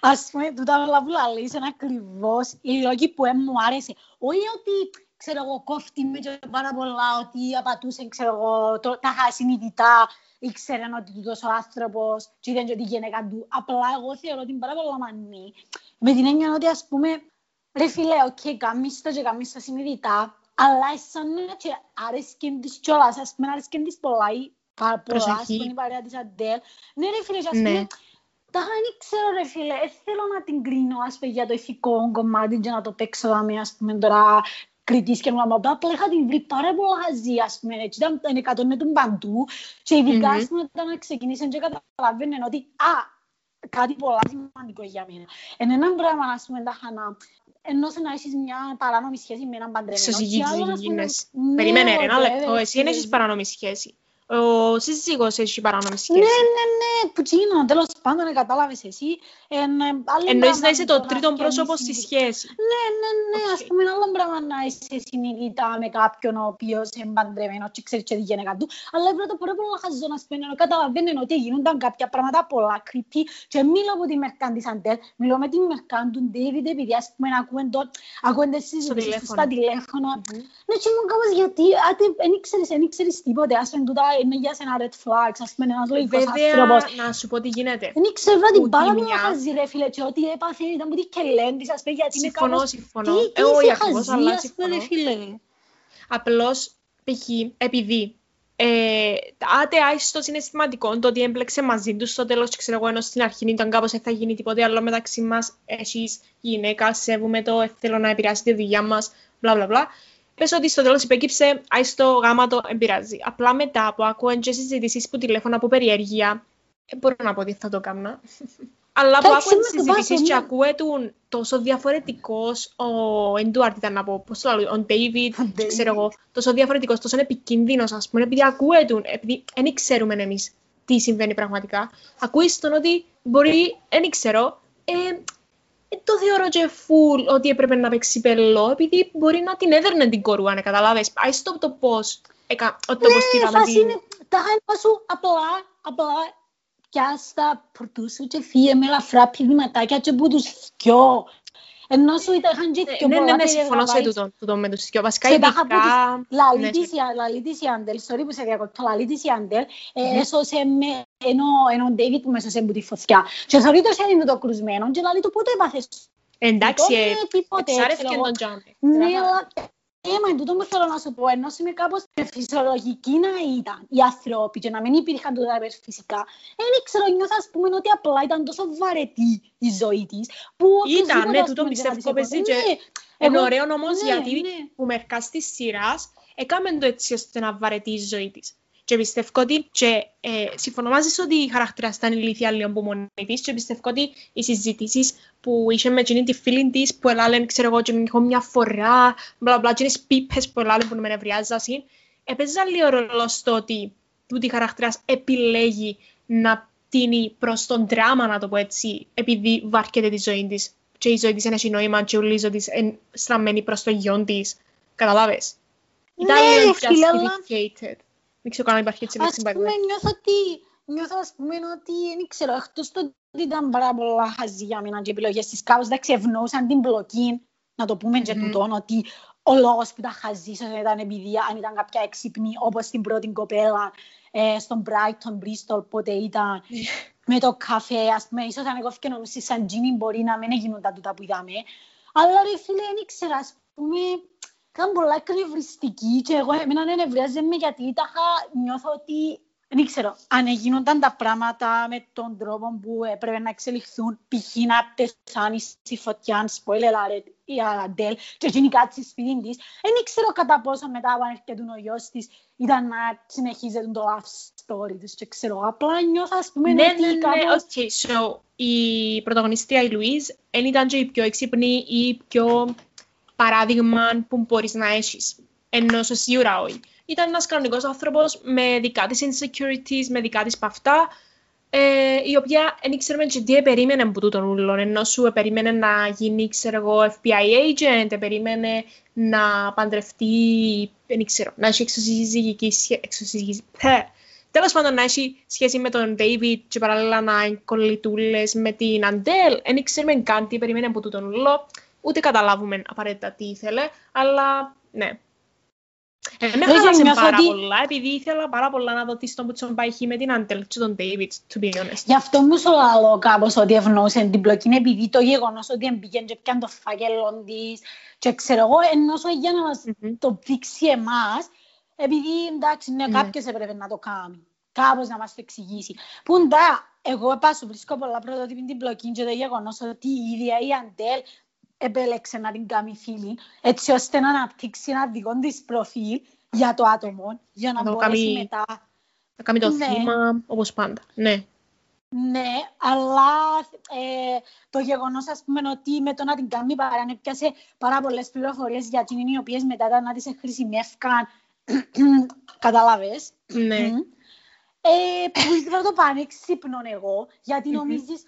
ας πούμε, τούτα βλαβούλα λέει, είσαι ακριβώς η λόγη που μου άρεσε. Όχι ότι, ξέρω εγώ, κόφτει με και πάρα πολλά, ότι απατούσε, ξέρω εγώ, τα χασινητητά, ήξεραν ότι τούτος ο άνθρωπος και ήταν και τη γενέκα του. Απλά εγώ θεωρώ την πάρα πολλά μανή, με την έννοια ότι, ας πούμε, ρε φίλε, οκ, καμίς το και καμίς το συνειδητά, αλλά εσάνα και αρέσκεν της κιόλας, ας πούμε, αρέσκεν της πολλά ή πάρα πολλά, ας πούμε, η παρέα της Αντέλ. Ναι, ρε φίλε, και ας πούμε, τα δεν ξέρω, ρε φίλε, θέλω να την κρίνω, ας πούμε, για το ηθικό κομμάτι και να το παίξω, ας πούμε, τώρα κριτής και να μου πω, απλά είχα την βρει πάρα πολλά χαζή, ας πούμε, έτσι, ήταν εκατόν με τον παντού και ειδικά, ας πούμε, όταν ξεκινήσαν και καταλαβαίνουν ότι, α, κάτι πολλά σημαντικό για μένα. Είναι ένα πράγμα, ας πούμε, τα χανά. Ενώ σε να έχεις μια παράνομη σχέση με έναν παντρεμένο. Σωσυγίνες. Περιμένε ένα λεπτό. Εσύ δεν έχεις παράνομη σχέση. Ο σύζυγος έχει παράνομη σχέση. Ναι, ναι, ναι. Που τσίνο. Τέλος πάντων, κατάλαβες εσύ. Εννοείς να είσαι το τρίτο πρόσωπο στη σχέση. Ναι, ναι, ναι. Ας πούμε, άλλο πράγμα να είσαι συνειδητά με κάποιον ο οποίος είναι παντρεμένος και ξέρεις και τη γενέκα του. Αλλά έπρεπε το πρώτο να χαζώ να σπένω. Καταλαβαίνω ότι γίνονταν κάποια πράγματα πολλά creepy. Και μιλώ από τη μερκάν της Αντέλ. Μιλώ με τη μερκάν του David, επειδή ας πούμε ακούγονται συζητήσεις στα τηλέφωνα. Ναι, και μου κάπως γιατί δεν ξέρεις τίποτε. Ας πούμε, τούτα είναι για σένα red flags. Ας πούμε, ένας λογικός άνθρωπος. Βέβαια, να σου πω τι γίνεται. Δεν ξέρω την πάρα μου χαζή, ρε φίλε, και ό,τι έπαθε ήταν που τη κελέντης, ας πούμε, γιατί είναι κάπως... Συμφωνώ, συμφωνώ. Ε, όχι ακριβώς, αλλά συμφωνώ. Απλώς, π.χ. επειδή ε, άτε άισε το συναισθηματικό, το ότι έμπλεξε μαζί του στο τέλος, ξέρω εγώ, ενώ στην αρχή ήταν κάπως δεν θα γίνει τίποτε άλλο μεταξύ μας, εσείς γυναίκα, σέβουμε το, θέλω να επηρεάσει τη δουλειά μας, μπλα μπλα μπλα. Πες ότι στο τέλος υπέκυψε, άισε το γάμα το εμπειράζει. Απλά μετά που ακούω και συζητήσεις που τηλέφωνα από περιέργεια, ε, μπορώ να πω ότι θα το κάνω. Αλλά που άκουε τις συζητήσεις και ακούε τον τόσο διαφορετικός ο Εντουάρτ ήταν να πω, πώς το λέω, ο David, ξέρω εγώ, τόσο διαφορετικός, τόσο επικίνδυνος, ας πούμε, επειδή ακούε τον, επειδή δεν ξέρουμε εμείς τι συμβαίνει πραγματικά. Ακούεις τον ότι μπορεί, δεν ξέρω, ε, το θεωρώ και φουλ ότι έπρεπε να παίξει πελό, επειδή μπορεί να την έδερνε την κορούα, αν καταλάβες. Ας το το πώς, το πώς πήραμε την... Τα χάλια σου απλά, απλά... Πιάστα, πρωτούσου και φύγε με ελαφρά πηδηματάκια και που τους θυκιώ. Ενώ σου είχαν και θυκιώ πολλά περίεργα. Ναι, ναι, συμφωνώ σε τούτο με τους θυκιώ. Βασικά ειδικά... Λαλή της η Άντελ, sorry που σε διακοπτώ, λαλή της η Άντελ, έσωσε με, ενώ ο Ντέιβιτ που με έσωσε από τη φωτιά. Και sorry το σένινο το κρουσμένο και λαλή του πότε έπαθες. Εντάξει, εξάρευκε τον τζάμπι. Ναι, αλλά... Έμα, εν τούτο που θέλω να σου πω, ενώ είμαι κάπως φυσιολογική να ήταν οι άνθρωποι και να μην υπήρχαν τούτα υπερφυσικά. Δεν ξέρω, νιώθω, ας πούμε, ότι απλά ήταν τόσο βαρετή η ζωή της. Ήταν, ναι, τούτο πιστεύω, παιδί, και είναι ωραίο όμως, γιατί που μερικά στις σειράς έκαμε το έτσι ώστε να βαρετεί η ζωή της. Και πιστεύω ότι, και συμφωνώ μαζί ότι η χαρακτήρα ήταν ηλίθια λίγο από μόνη της, και πιστεύω ότι οι συζητήσεις που είχε με τη φίλη της, που έλεγαν, ξέρω εγώ, και έχω μια φορά, μπλα μπλα, και είναι πίπες που έλεγαν που με νευριάζασαν, έπαιζαν λίγο ρόλο στο ότι τούτη η χαρακτήρα επιλέγει να τίνει προς τον δράμα, να το πω έτσι, επειδή βάρκεται τη ζωή της. Και η ζωή της είναι συνόημα, και η ζωή της είναι στραμμένη προς τον γιον της. Καταλάβες. Ήταν justificated. Δεν ξέρω καν αν υπάρχει έτσι λέξη μπαγλέ. Ας πούμε, νιώθω ότι, νιώθω ας πούμε ότι, δεν ξέρω, εκτός το ότι ήταν πάρα πολλά χαζί για μένα και επιλογές της κάπως, εντάξει, ευνοούσαν την μπλοκή, να το πούμε και τούτον, ότι ο λόγος που τα χαζί ήταν επειδή αν ήταν κάποια έξυπνη, όπως την πρώτη κοπέλα, στον Brighton, Bristol, πότε ήταν, με το καφέ, ας πούμε, ίσως αν εγώ φκαινόμαστε σαν Jimmy μπορεί να μην γίνονταν τούτα που είδαμε, αλλά ρε φίλε, δεν ξέρω, ας πούμε... Ήταν πολλά κρυβριστική και εγώ εμένα ενευριάζομαι γιατί τάχα νιώθω ότι, δεν ξέρω, αν γίνονταν τα πράγματα με τον τρόπο που έπρεπε να εξελιχθούν, π.χ. να πεθάνει στη φωτιά, spoiler, η Αντέλ, και γίνει κάτι στη σπίτι της, δεν ξέρω κατά πόσο μετά που έρχεται ο γιος της ήταν να συνεχίζεται το love story της και ξέρω, απλά νιώθω ας πούμε... Ναι, ναι, ναι, ok, so η πρωταγωνιστία η Λουίζ δεν ήταν και η πιο εξύπνη ή η πιο... παράδειγμα που μπορείς να έχεις, ενώ σίγουρα όχι. Ήταν ένας κανονικός άνθρωπος με δικά της insecurities, με δικά της παυτά, ε, η οποία δεν ξέρουμε και τι περίμενε από τούτον ούλον, ενώ σου περίμενε να γίνει, ξέρω εγώ, εφ μπι άι agent, περίμενε να παντρευτεί, δεν ξέρω, να έχει εξωσυζυγική σχέση. Τέλος πάντων, να έχει σχέση με τον David και παράλληλα να είναι κολλητούλες με την Αντέλ, δεν ξέρουμε καν τι περίμενε από τούτον ούλον. Ούτε καταλάβουμε απαραίτητα τι ήθελε, αλλά ναι. Εμένα χάλασε πάρα ότι... πολλά, επειδή ήθελα πάρα πολλά να δω τι στον Πουτσον Παϊχή με την Αντέλ και τον Ντέιβιτ, to be honest. Γι' αυτό μου σου λέω κάπως ότι ευνοούσε την πλοκή, επειδή το γεγονός ότι εμπήκαν και πιαν το φάκελον της, και ξέρω εγώ, ενώσω για να μας mm-hmm. το δείξει εμάς, επειδή εντάξει, ναι, κάποιος mm-hmm. έπρεπε να το κάνει, κάπως να μας το εξηγήσει. Που εντάξει, εγώ πάσου βρίσκω πολλά πρωτότυπη την πλοκή και το γεγονός ότι η ίδια η Αντέλ επέλεξε να την κάνει φίλη, έτσι ώστε να αναπτύξει ένα δικό της προφίλ για το άτομο, για να, να μπορέσει καμί... μετά... Να κάνει το ναι. θύμα, όπως πάντα, ναι. Ναι, αλλά ε, το γεγονός, ας πούμε, ότι με το να την κάνει παρά, έπιασε πάρα πολλές πληροφορίες για εκείνη, οι οποίες μετά ήταν να τις χρησιμεύκαν, καταλάβες. Ναι. Ε, θα το πάνε ξύπνον εγώ, γιατί νομίζεις...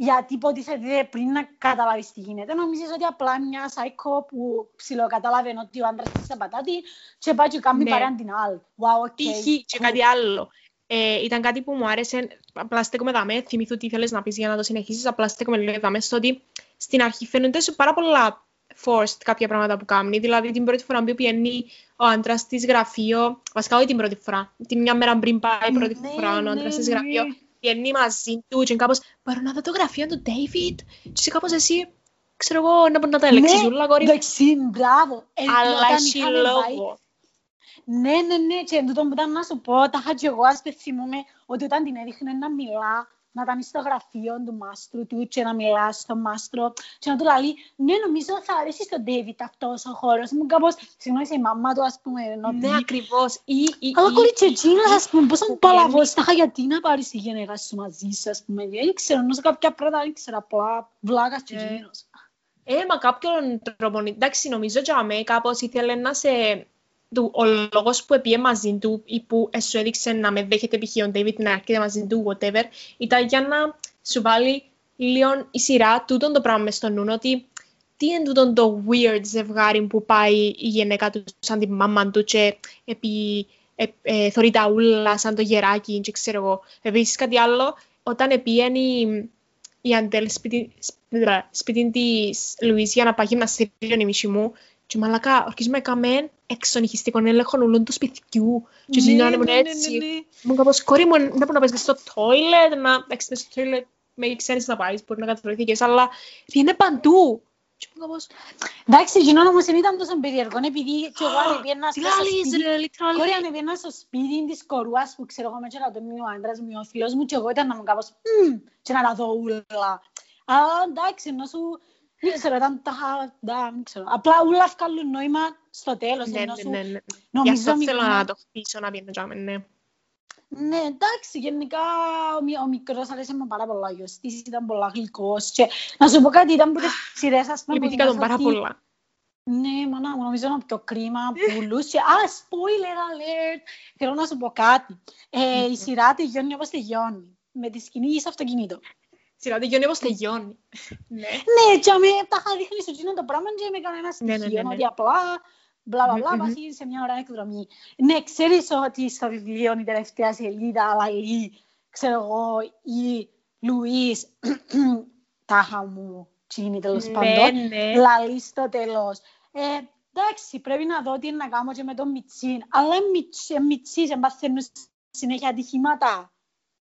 Γιατί υποτίθεται πριν να καταλάβεις τι γίνεται. Νομίζεις ότι απλά μια σάικο που ψιλοκατάλαβε ότι ο άντρας της απατάτη και πάει και κάνει ναι. παρέα την άλλη. Wow, okay. Τύχη και κάτι άλλο. Ε, ήταν κάτι που μου άρεσε. Απλά στέκομαι δαμέ. Θυμήθω τι θέλεις να πεις για να το συνεχίσεις. Απλά στέκομαι λίγο δαμέ στο ότι στην αρχή φαίνονται σου πάρα πολλά forced κάποια πράγματα που κάνει. Δηλαδή την πρώτη φορά που πιένει ο άντρας της γραφείο. Βασικά όχι την πρώτη φορά. Την μια μέρα πριν πάει πρώτη ναι, φορά ναι, ο άντρας της γραφείο. Βγαίνει μαζί του και κάπως «Μπορώ να δω το γραφείο του David» και είσαι κάπως εσύ, ξέρω εγώ, να μπορεί να τα ελέξεις όλα, κόρη. Ναι, εντάξει, μπράβο. Αλλά εσύ λόγο. Ναι, ναι, ναι, και εν τούτο που ήταν να σου πω, τάχα και εγώ ας πεθυμούμε ότι όταν την έδειχνε να μιλά να ήταν στο γραφείο του μάστρου του και να μιλά στον μάστρο και να του λέει ναι, νομίζω θα αρέσει στον David αυτός ο χώρος. Μου κάπως, συγγνώμη, η μαμά του, ας πούμε, εννοεί. Ναι, ακριβώς. Αλλά κορίτσι, εκείνας, ας πούμε, πόσο παλαβός θα είχα, γιατί να πάρεις τη γενεγά σου μαζί σου, ας πούμε. Δεν ξέρω, νόσο κάποια πράγματα, δεν ξέρω, απλά βλάκας και εκείνος. Ε, μα κάποιον τρόπο, εντάξει, νομίζω και αμέ, κάπως ήθελε να σε... Του, ο λόγος που έπιε μαζί του ή που σου έδειξε να με δέχεται π.χ. ο David να έρχεται μαζί του, whatever, ήταν για να σου βάλει λίγο η σειρά τούτον το πράγμα μες στο νου, ότι τι είναι τούτον το weird ζευγάρι που πάει η γυναίκα του σαν τη μάμα του και επί, ε, ε, θωρεί τα ούλα σαν το γεράκι και ξέρω εγώ. Επίσης κάτι άλλο, όταν πιένει η Αντέλ σπίτι, σπίτι της Λουίς για να πάει γυμναστήριον η μισή μου, και μαλακά, ορκίζουμε καμέν εξονυχιστικών έλεγχων ουλών του σπιτιού. Και ζητάνε μου έτσι. Μου κάπως, κόρη μου, δεν μπορεί να πας στο τόιλετ, να έξινες στο τόιλετ, με ξέρεις να πάεις, μπορεί να κατατροφηθείς, αλλά είναι παντού. Και μου κάπως... Εντάξει, γινόν όμως δεν ήταν τόσο περίεργο, επειδή και εγώ ανεβαίνα στο σπίτι της κορουάς που ξέρω εγώ με και κατομίνει ο άντρας μου, ο φίλος μου, και εγώ ήταν να μου κάπως και να τα δω ούλα. Αλλά εντάξει, ενώ σου... Δεν ξέρω, ήταν τα χαρτά, δεν ξέρω. Απλά όλα βγάλουν νόημα στο τέλος. Ναι, ναι, ναι. Γι' αυτό θέλω να το χτίσω, να πιένω, ναι. Ναι, εντάξει, γενικά ο μικρός αρέσει μου πάρα πολλά γιωστής, ήταν πολλά γλυκός. Να σου πω κάτι, ήταν που τις σειρές, ας πούμε... Λυπηθήκα τον πάρα πολλά. Ναι, μάνα μου, νομίζω είναι πιο κρίμα που λούσε. Α, spoiler alert! Θέλω να σου πω κάτι. Η σειρά τελειώνει όπως τελειώνει. Με τη σκηνή στο αυτοκίνητο. Σειρά τελειώνει όπως τελειώνει. Ναι, και αμέ τα είχα δείχνει στο κοινό το πράγμα και με κανένα στοιχείο, ότι απλά μπλα μπλα μπλα πας σε μια ώρα εκδρομή. Ναι, ξέρεις ότι στο βιβλίο η τελευταία σελίδα λέει, ξέρω εγώ, η Λουίς, τάχα μου, τσίνη τέλος πάντων, λέει στο τέλος. Εντάξει, πρέπει να δω τι είναι να κάνω και με τον Μιτσίν, αλλά Μιτσίς εμπαθαίνουν συνέχεια ατυχήματα.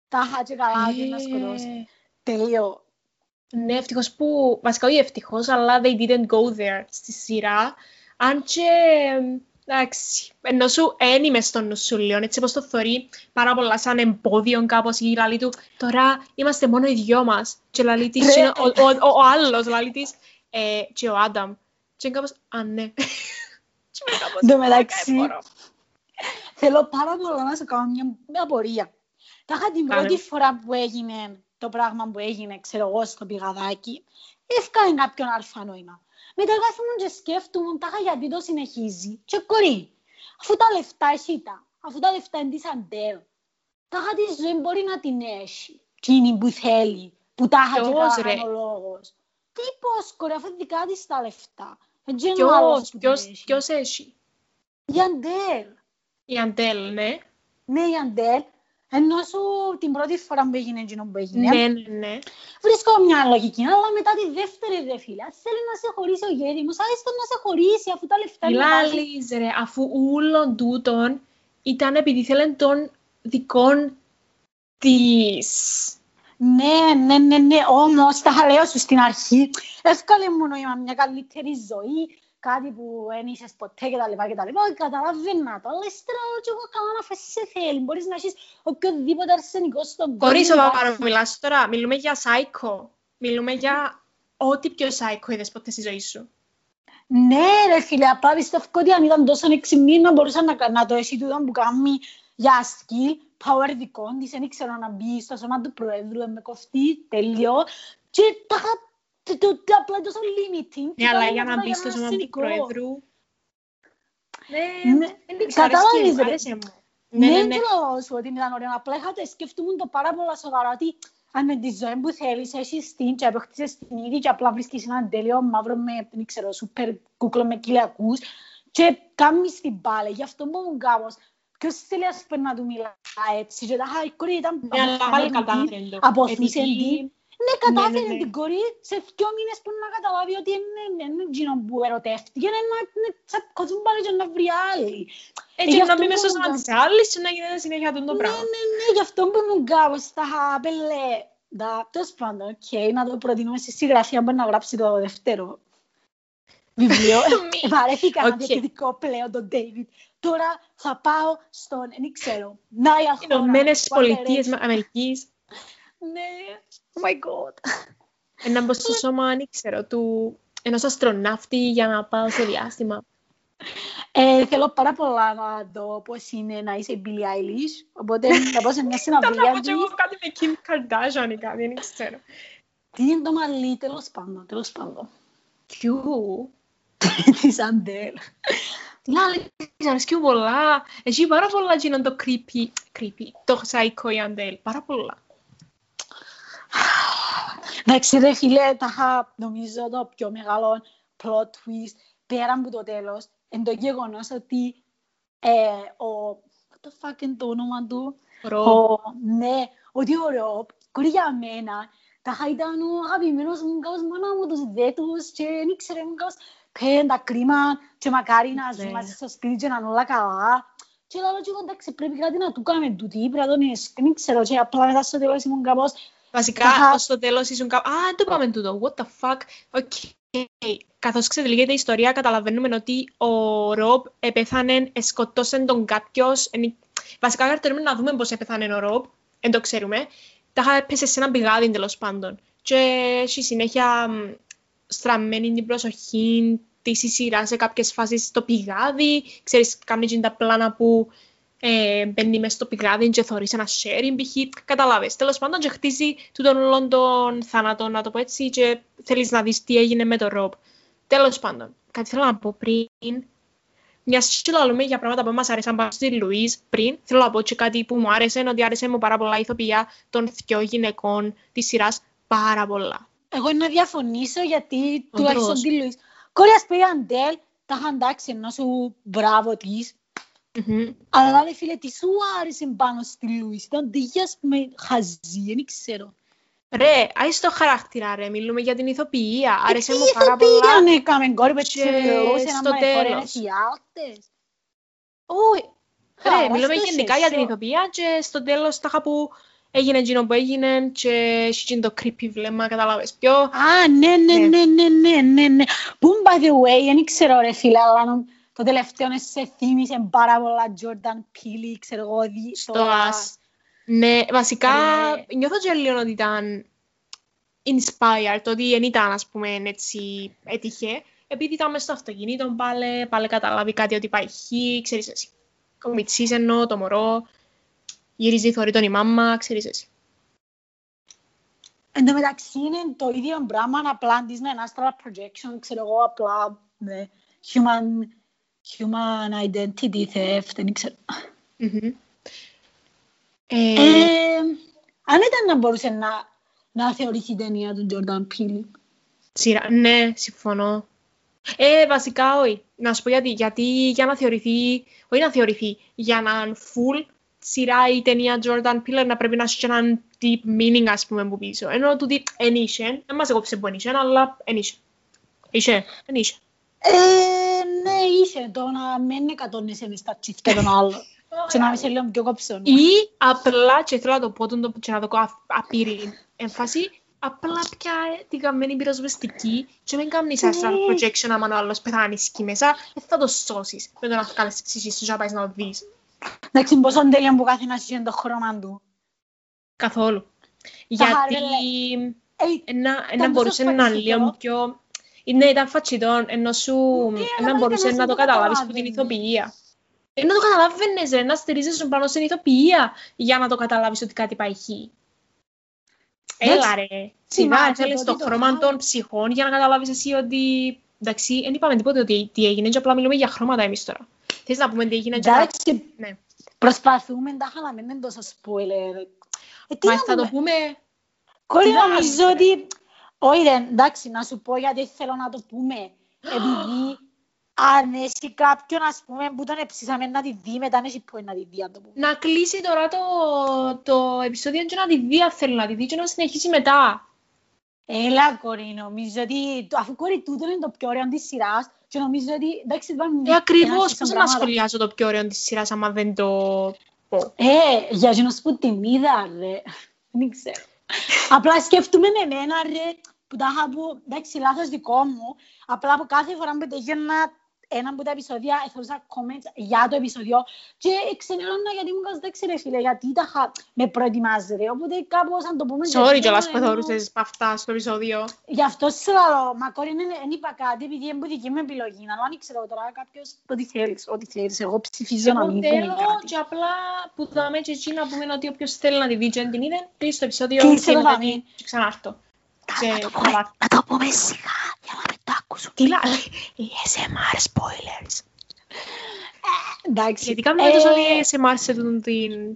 Τάχα και καλά και να σκοτώσει. Τελείω. Ναι, ευτυχώς που, βασικά όχι ευτυχώς, αλλά they didn't go there στη σειρά. Αν και, εντάξει, ενώ σου ένιμε στο νου σου λίγο, έτσι όπως το θωρεί πάρα πολλά σαν εμπόδιον κάπως, η λαλή του, τώρα είμαστε μόνο οι δυο μας. Και λαλή της, ο, ο, ο, ο άλλος λαλή της, ε, και ο Άνταμ. Και κάπως, α ναι. Εν τω μεταξύ, θέλω πάρα πολλά να σου κάνω μια απορία. Τα είχα την πρώτη φορά που έγινε το πράγμα που έγινε, ξέρω εγώ, στο πηγαδάκι, έφκανε κάποιον αλφα νόημα. Μετά κάθομαι και σκέφτομαι, τάχα γιατί το συνεχίζει. Και κορί, αφού τα λεφτά έχει τα, αφού τα λεφτά είναι της Αντέλ, τάχα τη ζωή μπορεί να την έχει. Εκείνη που θέλει, που τάχα και καλά ο λόγος. Τι πώς, κορί, αφού δικά της τα λεφτά. Ποιος, ποιος έχει. Η Αντέλ. Η Αντέλ, ναι. Ναι, η Αντέλ. Ενώ σου την πρώτη φορά που έγινε εκείνο που έγινε, ναι, ναι. Βρίσκω μια λογική, αλλά μετά τη δεύτερη δε φίλα, θέλει να σε χωρίσει ο γέριμος, άρεσε να σε χωρίσει αφού τα λεφτά είναι λάλης ρε, αφού ούλον τούτον ήταν επειδή θέλουν των δικών της. Ναι, ναι, ναι, ναι, όμως τα λέω σου στην αρχή, έφκαλε μου νόημα μια καλύτερη ζωή, κάτι που δεν είσες ποτέ και τα λοιπά και τα λοιπά, καταλαβαίνα το, αλλά ύστερα και εγώ καλά να φες σε θέλει, μπορείς να έχεις οποιοδήποτε αρσενικό στον κόσμο. Κορίς ο Παπάρος, μιλάς τώρα, μιλούμε για σάικο, μιλούμε για ό,τι πιο σάικο είδες ποτέ στη ζωή σου. Ναι ρε φίλε, απλά πιστεύω ότι αν ήταν τόσο εξυμνήνα μπορούσα να το εσύ τούτο που κάνει για ασκή, power δικών της, δεν ήξερα να μπει στο σώμα του Προέδρου, με κοφτεί, τέλειο, και τα απλά είναι τόσο limiting. Ναι, αλλά για να μπει στο σώμα του Προέδρου... Ναι, δεν ξέρω, αρέσει μου. Ναι, δεν ξέρω σου ότι ήταν ωραίο. Απλά είχατε σκεφτούμουν το πάρα πολλά σοβαρά, ότι αν με τη ζωή που θέλεις, έχεις την και αποκτήσεις την ήδη και απλά βρίσκεις έναν τέλειο μαύρο με, δεν ξέρω, σούπερ κούκλο με κοιλιακούς και κάνεις την πάλη. Γι' αυτό μου ήμουν κάπως. Ποιος θέλει ας πέρα να του μιλάει έτσι και τα χαϊκόρια ήταν αποθ. Ναι, κατάφερε την κορή σε δυο μήνες που να καταλάβει ότι είναι εκείνο που ερωτεύτηκε, είναι σαν κοτσούμπαλη και να βρει άλλη. Έτσι, να μην μέσω σαν της άλλης και να γίνεται συνέχεια αυτό το πράγμα. Ναι, ναι, ναι, γι' αυτό που μου κάπως τα πέλε, τέλος πάντων, οκ, να το προτείνουμε στη συγγραφία που να γράψει το δεύτερο βιβλίο. Βαρέθηκα να διακριτικό πλέον τον Ντέιβιντ. Τώρα θα πάω στον, δεν ξέρω, Νάια χώρα. Ηνωμένες Πολιτείες Αμερικής. Ναι, oh my god. Ένα μπω στο σώμα, αν ήξερα, του ενός αστροναύτη για να πάω στο διάστημα. Ε, θέλω πάρα πολλά να δω πώς είναι να είσαι η Billie Eilish, οπότε θα πάω σε μια συναυλία της. Εγώ κάτι με Kim Kardashian ή κάτι, δεν ξέρω. Τι είναι το μαλλί, τέλος πάντων, τέλος πάντων. Κιού. Της Adele. Τι να αρέσει και πολλά. Έχει πάρα πολλά γίνον το creepy, creepy, το psycho η Adele, πάρα πολλά. Να ξέρετε φίλε, τα είχα νομίζω το πιο μεγάλο plot twist πέρα από το τέλος εν το γεγονός ότι ε, ο... What the fuck είναι το όνομα του? Ρο. Ναι, ότι ο Ρο, κουρή για μένα, τα είχα ήταν ο αγαπημένος μου κάπως μάνα μου τους δέτους και δεν ήξερε μου κάπως πέντα κρίμα και μακάρι να ζουν μαζί στο σπίτι και να είναι όλα καλά. Και λέω και εγώ εντάξει πρέπει κάτι να του κάνουμε τούτη, πρέπει να τον ήξερω και απλά μετά στο τέλος ήμουν κάπως. Βασικά, ως το τέλος ήσουν κάπου, α, το πάμε τούτο, what the fuck, οκ. Okay. Καθώς ξεδιλίγεται η ιστορία, καταλαβαίνουμε ότι ο Ρομπ επέθανε, εσκοτώσαν τον κάποιος. Βασικά, καταφέρουμε να δούμε πώς επέθανε ο Ρομπ, δεν το ξέρουμε. Τα είχα πέσει σε ένα πηγάδι, τέλος πάντων. Και στη συνέχεια στραμμένη την προσοχή της η σειρά σε κάποιες φάσεις στο πηγάδι. Ξέρεις, κάνουν τα πλάνα που... Ε, μπαίνει μέσα στο πηγάδι και θωρείς ένα sharing π.χ. Καταλάβες. Τέλος πάντων και χτίζει τούτον όλων των θάνατων, να το πω έτσι, και θέλεις να δεις τι έγινε με τον Ρομπ. Τέλος πάντων, κάτι θέλω να πω πριν. Μια σύλλα λέμε για πράγματα που μας αρέσαν πάνω στη Λουίζ πριν. Θέλω να πω και κάτι που μου άρεσε, ότι άρεσε μου πάρα πολλά η ηθοποιία των δυο γυναικών της σειράς, πάρα πολλά. Εγώ να διαφωνήσω γιατί τουλάχιστον τη Λουίζ. Κόρη ας πει η Αντέλ, τα είχαν τάξει ενώ σου μπράβο της. Mm-hmm. Αλλά δε φίλε, τι σου άρεσε πάνω στη Λουίς, ήταν τίγιας με χαζί, δεν ξέρω. Ρε, άρεσε το χαρακτήρα ρε, μιλούμε για την ηθοποιία, άρεσε μου πάρα πολλά. Τι ηθοποιία ναι, κάμε κόρυπε και στο τέλος. Όχι, ρε, μιλούμε γενικά για την ηθοποιία και στο τέλος τα είχα που έγινε εκείνο που έγινε και έγινε το creepy βλέμμα, καταλάβες ποιο. Α, ναι, ναι, ναι, ναι, ναι, ναι, ναι. Που, by the way, δεν ξέρω ρε φίλε, αλλά... Το τελευταίο σε θύμισε πάρα πολλά Jordan Peele, ξέρω εγώ, τώρα... Ναι, βασικά ε... νιώθω και λίγο ότι ήταν inspired, ότι δεν ήταν, ας πούμε, έτσι έτυχε. Επειδή ήταν μέσα στο αυτοκίνητο, πάλι, πάλι καταλάβει κάτι ότι πάει χει, ξέρεις εσύ. Ο Μιτσής εννοώ, το μωρό, γυρίζει θωρεί τον η μάμα, ξέρεις εσύ. Εν τω μεταξύ είναι το ίδιο πράγμα να πλάντεις με ένα astral projection, ξέρω εγώ, απλά ναι, human... Human identity theft, δεν ξέρω. Mm-hmm. Ε, ε, αν ήταν να μπορούσε να, να θεωρηθεί η ταινία του Jordan Peele. Σειρά, ναι, συμφωνώ. Ε, βασικά, όχι. Να σου πω γιατί. Γιατί για να θεωρηθεί, όχι να θεωρηθεί, για να είναι full σειρά η ταινία Jordan Peele να πρέπει να έχει έναν deep meaning, ας πούμε, που πίσω. Ενώ του deep ενίσχυν, δεν μας έκοψε που ενίσχυν, αλλά ενίσχυν. Είσαι, ενίσχυν. Ε, ναι, είσαι το να μην εκατόνεσαι μες τα τσίθκια των άλλων και να είσαι λίγο πιο κόψον. Ή απλά, και θέλω να το πω και να το πω απειρή έμφαση, απλά πια την καμμένη πυροσβεστική και μην κάνεις astral projection άμα ο άλλος πεθάνεις εκεί μέσα, θα το σώσεις με το να βγάλεις εξήσεις σου και να πάεις να το δεις. Εντάξει, πόσο τέλεια που κάθε να είσαι το χρώμα του. Καθόλου. Γιατί να μπορούσε να λίγο πιο... Ναι, ήταν φατσιτόν, ενώ σου να μπορούσε να το καταλάβεις από την ηθοποιία. Ενώ το καταλάβαινες ρε, να στηρίζεσαι πάνω στην ηθοποιία για να το καταλάβεις ότι κάτι πάει χει. Έλα ρε, σιγά, θέλεις το χρώμα των ψυχών για να καταλάβεις εσύ ότι... Εντάξει, δεν είπαμε τίποτε ότι τι έγινε και απλά μιλούμε για χρώματα εμείς τώρα. Θες να πούμε τι έγινε και... Εντάξει, προσπαθούμε, εντάξει, αλλά μην είναι τόσο spoiler. Μα θα το πούμε... Κόρη, νομίζω ότι... Όχι ρε, εντάξει, να σου πω γιατί θέλω να το πούμε. Επειδή αν έχει κάποιον, ας πούμε, που τον έψησαμε να τη δει, μετά έχει πω να τη δει, αν το πούμε. Να κλείσει τώρα το, το επεισόδιο και να τη δει, αν θέλω να τη δει και να συνεχίσει μετά. Έλα, κορή, νομίζω ότι, αφού κορή τούτο είναι το πιο ωραίο της σειράς και νομίζω ότι, εντάξει, πάμε... Ε, ακριβώς, πώς να σχολιάσω το πιο ωραίο της σειράς, άμα δεν το πω. Ε, για γενός που την είδα, ρε, δεν ξέρω. Απλά σκέφτομαι εμένα ρε, που τα είχα που, εντάξει, λάθος δικό μου, απλά από κάθε φορά που πετύχει να ένα από τα επεισόδια έθωσα comments για το επεισόδιο και ξενερώνα γιατί μου είχες δέξει ρε φίλε, γιατί τα με προετοιμάζετε, οπότε κάπως αν το πούμε... Sorry κιόλας που θεωρούσες αυτά στο επεισόδιο. Γι' αυτό σε λέω, μακόρι δεν είπα κάτι, επειδή είναι που δική μου επιλογή, αλλά αν ήξερα τώρα κάποιος ότι θέλεις, ότι θέλεις, εγώ ψηφίζω να μην πούμε κάτι. Και απλά που δάμε και εκεί να πούμε ότι όποιος θέλει να τη δει και αν την είδε, κλείς στο επεισόδιο και ξανάρθω. Να το πούμε, να το πούμε σιγά για να μην το ακούσουν. Τι λέει, οι έι ες εμ αρ spoilers. Εντάξει. Γιατί κάνουμε τόσο έι ες εμ αρ σε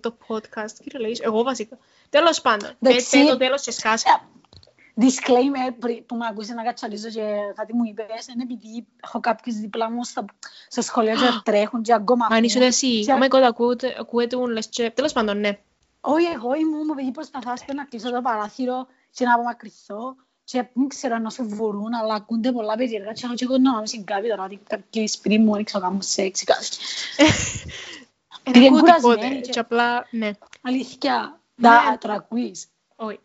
το podcast, κύριε Λογής, εγώ βασικά. Τέλος πάντων, πέτε το τέλος και σκάσε. Disclaimer που με ακούσε να κατσαλίζω και κάτι μου είπες, είναι επειδή έχω κάποιους διπλά μου στα σχολεία και τρέχουν και ακόμα. Αν είσαι εσύ, άμα ακούετε μου λες και τέλος πάντων, ναι. Όχι, εγώ ήμουν, επειδή προσπαθάς να κλείσω το παράθυρο και να απομακρυνθώ και δεν ξέρω αν όσο βουρούν, αλλά ακούνται πολλά περίεργα και εγώ να μάμε συγκάπη τώρα ότι κάποιο σπίτι μου έριξε ο γάμος σεξ ή κάτι. Πήγαινε κουρασμένη και απλά, ναι. Αλήθεια, τα ακούεις. Όχι.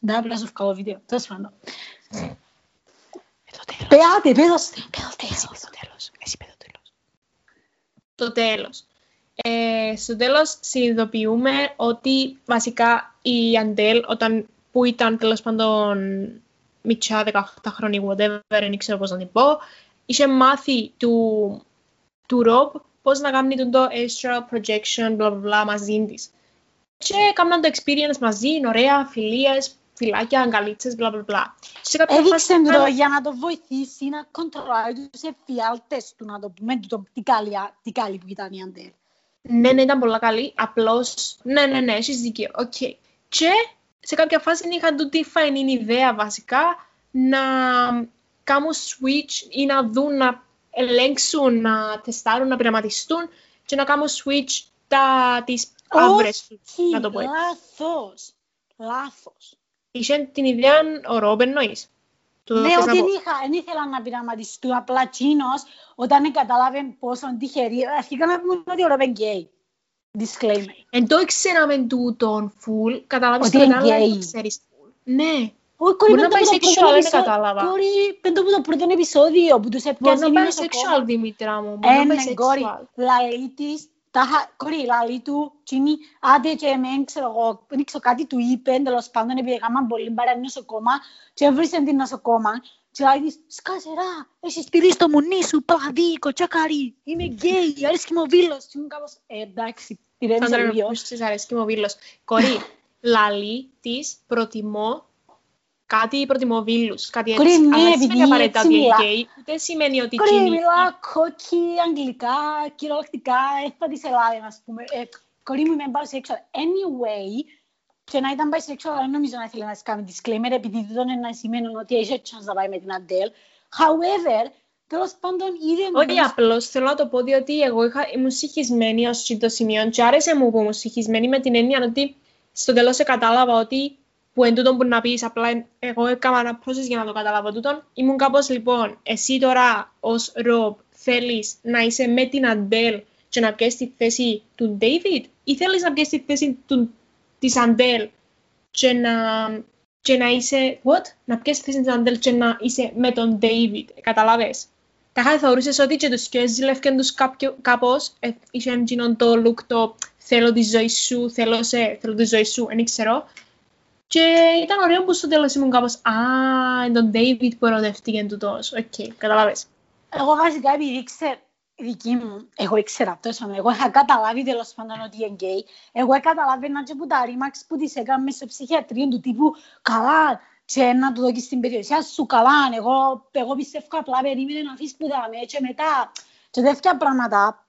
Δεν απλά σου βγάλω βίντεο, τόσο πάντων. Πέατε, πέδωστε. Πέδω τέλος. Εσύ πέδω τέλος. Το τέλος. Ε, στο τέλος συνειδητοποιούμε ότι βασικά η Αντέλ όταν, που ήταν τέλος πάντων μητσιά δεκαοκτώ χρονών whatever, δεν ξέρω πώς να την πω, είχε μάθει του, του Ρομπ πώς να κάνει το astral projection bla, bla, bla, μαζί της και έκαναν το experience μαζί, ωραία, φιλίες, φιλάκια, αγκαλίτσες bla, bla, bla. Έδειξε το να... για να το βοηθήσει να κοντρολάει τους εφιάλτες του, να το πούμε το, τι, καλή, τι καλή που ήταν η Αντέλ. Ναι, ναι, ήταν πολλά καλή, απλώς, ναι, ναι, ναι, έχεις δίκιο, οκ. Okay. Και σε κάποια φάση είχαν του τι φαίνεται ιδέα βασικά να κάνουν switch ή να δουν, να ελέγξουν, να τεστάρουν, να πειραματιστούν και να κάνουν switch τα, τις αύρες του, να το πω έτσι. Λάθος, λάθος. Είχε την ιδέα ο Ρόμπ, εννοείς. Ναι, ότι δεν ήθελα να πειραματιστούν, απλά εκείνος, όταν καταλάβαινε πόσο τυχερή, αρχικά να πούμε ότι ο Ρόμπ είναι γκέι. Disclaimer. Εν το ξέραμε τούτον φουλ, καταλάβεις ότι είναι γκέι. Ναι. Μπορεί να πάει σεξουαλ, δεν κατάλαβα. Πέντο που το πρώτο επεισόδιο που τους έπαιρνε. Και να πάει σεξουαλ, Δημήτρα μου. Έναν κόρη, λαλή της, κόρη, λαλή του, τσινή, άντε και εμένα, ξέρω εγώ, δεν ξέρω κάτι του είπε, τέλος πάντων, επειδή έκαναν πολύ μπαρά νοσοκόμα και έβρισαν την νοσοκόμα και λέει της, σκάσερα, εσύ στηρίζεις το μουνί σου, παγαδί, κοτσάκαρι, είμαι γκέι, αρέσκει μου ο βίλος. Και ήμουν κάπως, εντάξει, πειραίνεις ο βίλος. Σας αρέσκει μου ο βίλος. Κορή, λαλή της, προτιμώ, κάτι προτιμώ βίλους, κάτι έτσι. Κορή, ναι, επειδή έτσι μιλά. Δεν σημαίνει ότι κοινή. Κορή, μιλά, κόκκι, αγγλικά, κυριολεκτικά, έφτα της Ελλάδα, ας πούμε. Κορή μου, είμαι bisexual. Anyway... Και να ήταν bisexual, δεν νομίζω να ήθελε να σας κάνει disclaimer, επειδή δεν είναι να σημαίνουν ότι έχει chance να πάει με την Αντέλ. However, τέλος πάντων είδε... Όχι απλώς, θέλω να το πω, διότι εγώ είχα, ήμουν συγχυσμένη ως το σημείο και άρεσε μου που ήμουν συγχυσμένη με την έννοια ότι στο τέλος κατάλαβα ότι που εν τούτον που να πεις, απλά εγώ έκανα ένα process για να το καταλάβω τούτον. Ήμουν κάπως λοιπόν, εσύ τώρα ως Ρομπ θέλεις να είσαι με την Αντέλ και να πιέσεις τη θέση του David ή θέλεις να πιέσεις τη θέση του της Αντέλ και να, και να είσαι, what, να πιέσεις τη θέση της Αντέλ και να είσαι με τον David, καταλάβες. Τα είχα θεωρούσες ότι και τους και ζηλεύκαν τους κάπως, ε, είχαν γίνον το look το θέλω τη ζωή σου, θέλω σε, θέλω τη ζωή σου, δεν ξέρω. Και ήταν ωραίο που στο τέλος ήμουν κάπως, α, είναι τον David που ερωτεύτηκε τούτος, οκ, okay, καταλάβες. Εγώ βασικά επειδή ξέρω. Δική μου, εγώ ήξερα αυτός, εγώ είχα καταλάβει τέλος πάντων ότι είναι γκέι. Εγώ καταλάβαινα και που τα ρήμαξ που τις έκαμε σε ψυχιατρία του τύπου καλά και να του δώκεις στην περιουσία σου καλά. Εγώ, εγώ πιστεύω απλά περίμενε να αφήσεις που τα με και μετά και τέτοια πράγματα.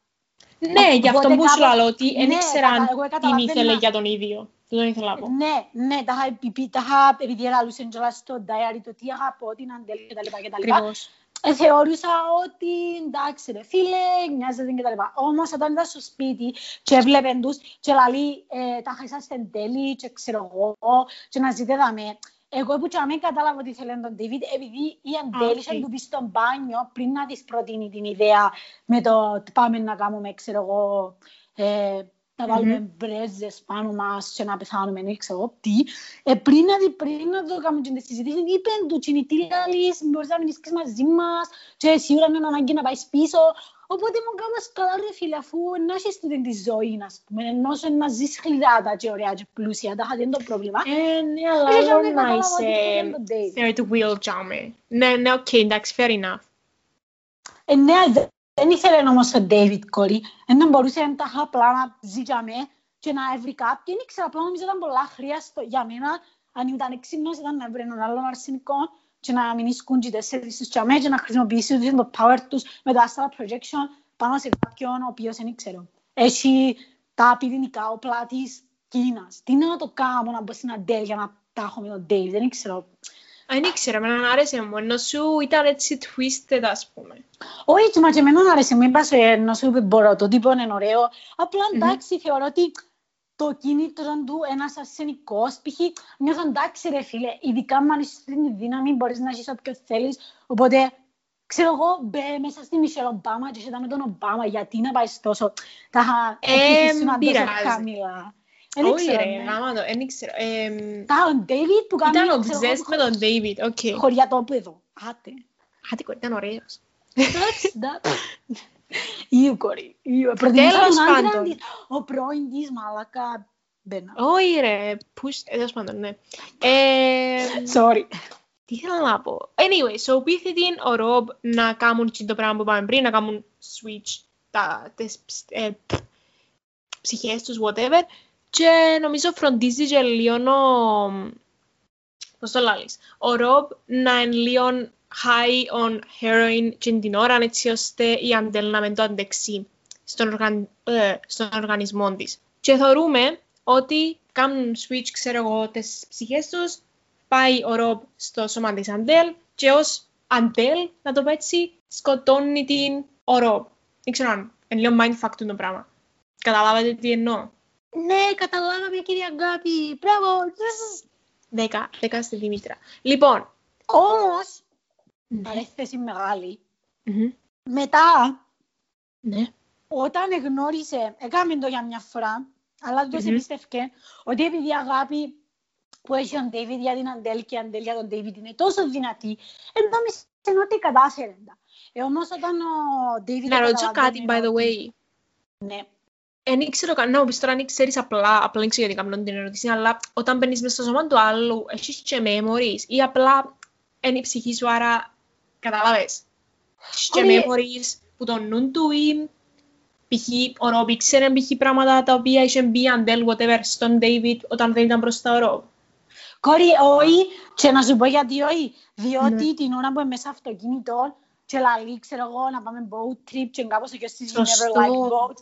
Ναι, γι' αυτό που σου λέω ότι δεν ήξεραν τι ήθελε για τον ίδιο. Δεν τον ήθελα να πω. Ναι, ναι, τα είχα επειδή έλαλουσαν και όλα στο diary το τι αγαπώ, την αντέλει κτλ. Θεωρούσα ότι εντάξει ρε φίλε, νοιάζεται και τα λοιπά. Όμως όταν ήταν στο σπίτι και έβλεπεν τους και λαλεί ε, τα χαϊσάστε τέλει και ξέρω εγώ και να ζητέδαμε. Εγώ που και αμέ κατάλαβα ότι θέλει τον David επειδή η Αντέλη okay. του πει στον μπάνιο πριν να της προτείνει την ιδέα με το πάμε να κάνουμε ξέρω εγώ ε, να mm-hmm. βάλουμε μπρέζες πάνω μας και να πεθάνουμε, δεν ξέρω τι. Ε, πριν, πριν να το κάνουμε τις συζητήσεις, είπαν του κινητήρια λύση, μπορείς να μιλήσεις μαζί μας και σίγουρα είναι ανάγκη να πάεις πίσω. Οπότε μου κάνεις καλά ρε φίλε, αφού να έχεις την τη ζωή, ας πούμε, ενώ να ζεις χλιδάτα και ωραία και πλούσια, τα είχα δει το πρόβλημα. Ε, ναι, αλλά όλο να είσαι third wheel jammer. Ναι, ναι, οκ, εντάξει, fair enough. Ε, ναι, δεν ήθελε όμως ο David κόρη, δεν μπορούσε να τα είχα απλά να ζει για μένα και να έβρει κάποιον, ήξερα απλά νομίζω ήταν πολλά χρειαστό για μένα, αν ήταν εξύπνος ήταν να βρει έναν άλλον αρσενικό και να μην ισκούν και τέσσερις τους για μένα και να χρησιμοποιήσουν το power τους με το astral projection πάνω σε κάποιον ο οποίος δεν ήξερε. Έχει τα πυρηνικά όπλα της Κίνας. Τι να το κάνω να μπω στην Adele για να τα έχω με τον David, δεν ήξερα. Αν ήξερα, εμένα να άρεσε μου, ενώ σου ήταν έτσι twisted, ας πούμε. Όχι, μα και εμένα να άρεσε μου, είπα σου, ενώ σου μπορώ, το τύπο είναι ωραίο. Απλά, εντάξει, θεωρώ ότι το κίνητρο του ένας αρσενικός, π.χ. νιώθω, εντάξει ρε φίλε, ειδικά με την δύναμη, μπορείς να έχεις όποιο θέλεις, οπότε... Ξέρω εγώ, μπε μέσα στη Μισελ Ομπάμα και ήταν με τον Ομπάμα, γιατί να πάει τόσο... Τα είχα επιτυχήσει να τόσο χαμηλά. Όχι ρε, γράμματο, δεν ξέρω. Ήταν οξές με τον Ντέιβιτ, οκ. Χωριατόπεδο, άτε. Άτε κορί, ήταν ωραίος. Ήου κορί, ήου. Τέλος πάντων. Ο πρώην της μαλάκα μπαίνα. Όχι ρε, πούς, τέλος πάντων, ναι. Sorry. Τι ήθελα να πω. Anyway, so πείθη την ο Ρόμπ να κάνουν το πράγμα που πάμε πριν, να κάνουν switch τις ψυχές τους, whatever. Και νομίζω φροντίζει και λίγο, πώς το λάλλεις, ο Ρόμπ να είναι λίγο high on heroin και την ώρα, έτσι ώστε η Αντέλ να μην το αντέξει στον, οργαν... στον οργανισμό της. Και θεωρούμε ότι κάνουν switch, ξέρω εγώ, τις ψυχές τους, πάει ο Ρόμπ στο σώμα της Αντέλ και ως Αντέλ, να το πω έτσι, σκοτώνει την ο Ρόμπ. Δεν ξέρω αν, είναι λίγο mindfuck το πράγμα. Καταλάβατε τι εννοώ. Ναι, καταλάβαμε κυρία Γκάπη. Μπράβο. Δέκα. Δέκα στη Δήμητρα. Λοιπόν. Όμως, παρέθεση μεγάλη. Mm-hmm. Μετά, ναι. Όταν γνώρισε, έκαμε το για μια φορά, αλλά δεν το mm-hmm. εμπιστεύκε, ότι επειδή η αγάπη που έχει ο Ντέιβιντ για την Αντέλ και η Αντέλ για τον Ντέιβιντ είναι τόσο δυνατή, εννοώ ότι κατάφερε. Ε, όμως όταν ο Ντέιβιντ... Να ρωτήσω κάτι, by the way. Ναι. Δεν ξέρω κανένα, όπως τώρα αν ξέρεις απλά, απλά δεν ξέρω γιατί κάνω την ερώτηση, αλλά όταν μπαίνεις μέσα στο σώμα του άλλου, έχεις και memories ή απλά είναι η ψυχή σου, άρα καταλάβες. Έχεις και memories που το νου του ή π.χ. ο Ρόμπ ήξερε π.χ. πράγματα τα οποία είχε μπει αντέλ, whatever, στον David όταν δεν ήταν μπροστά ο Ρόμπ. Κόρη, όχι, και να σου πω γιατί όχι, διότι την ώρα που είμαι μέσα αυτοκίνητο, και λαλή, ξέρω εγώ, να πάμε boat trip και κάπως ο Κιωστής never liked boats.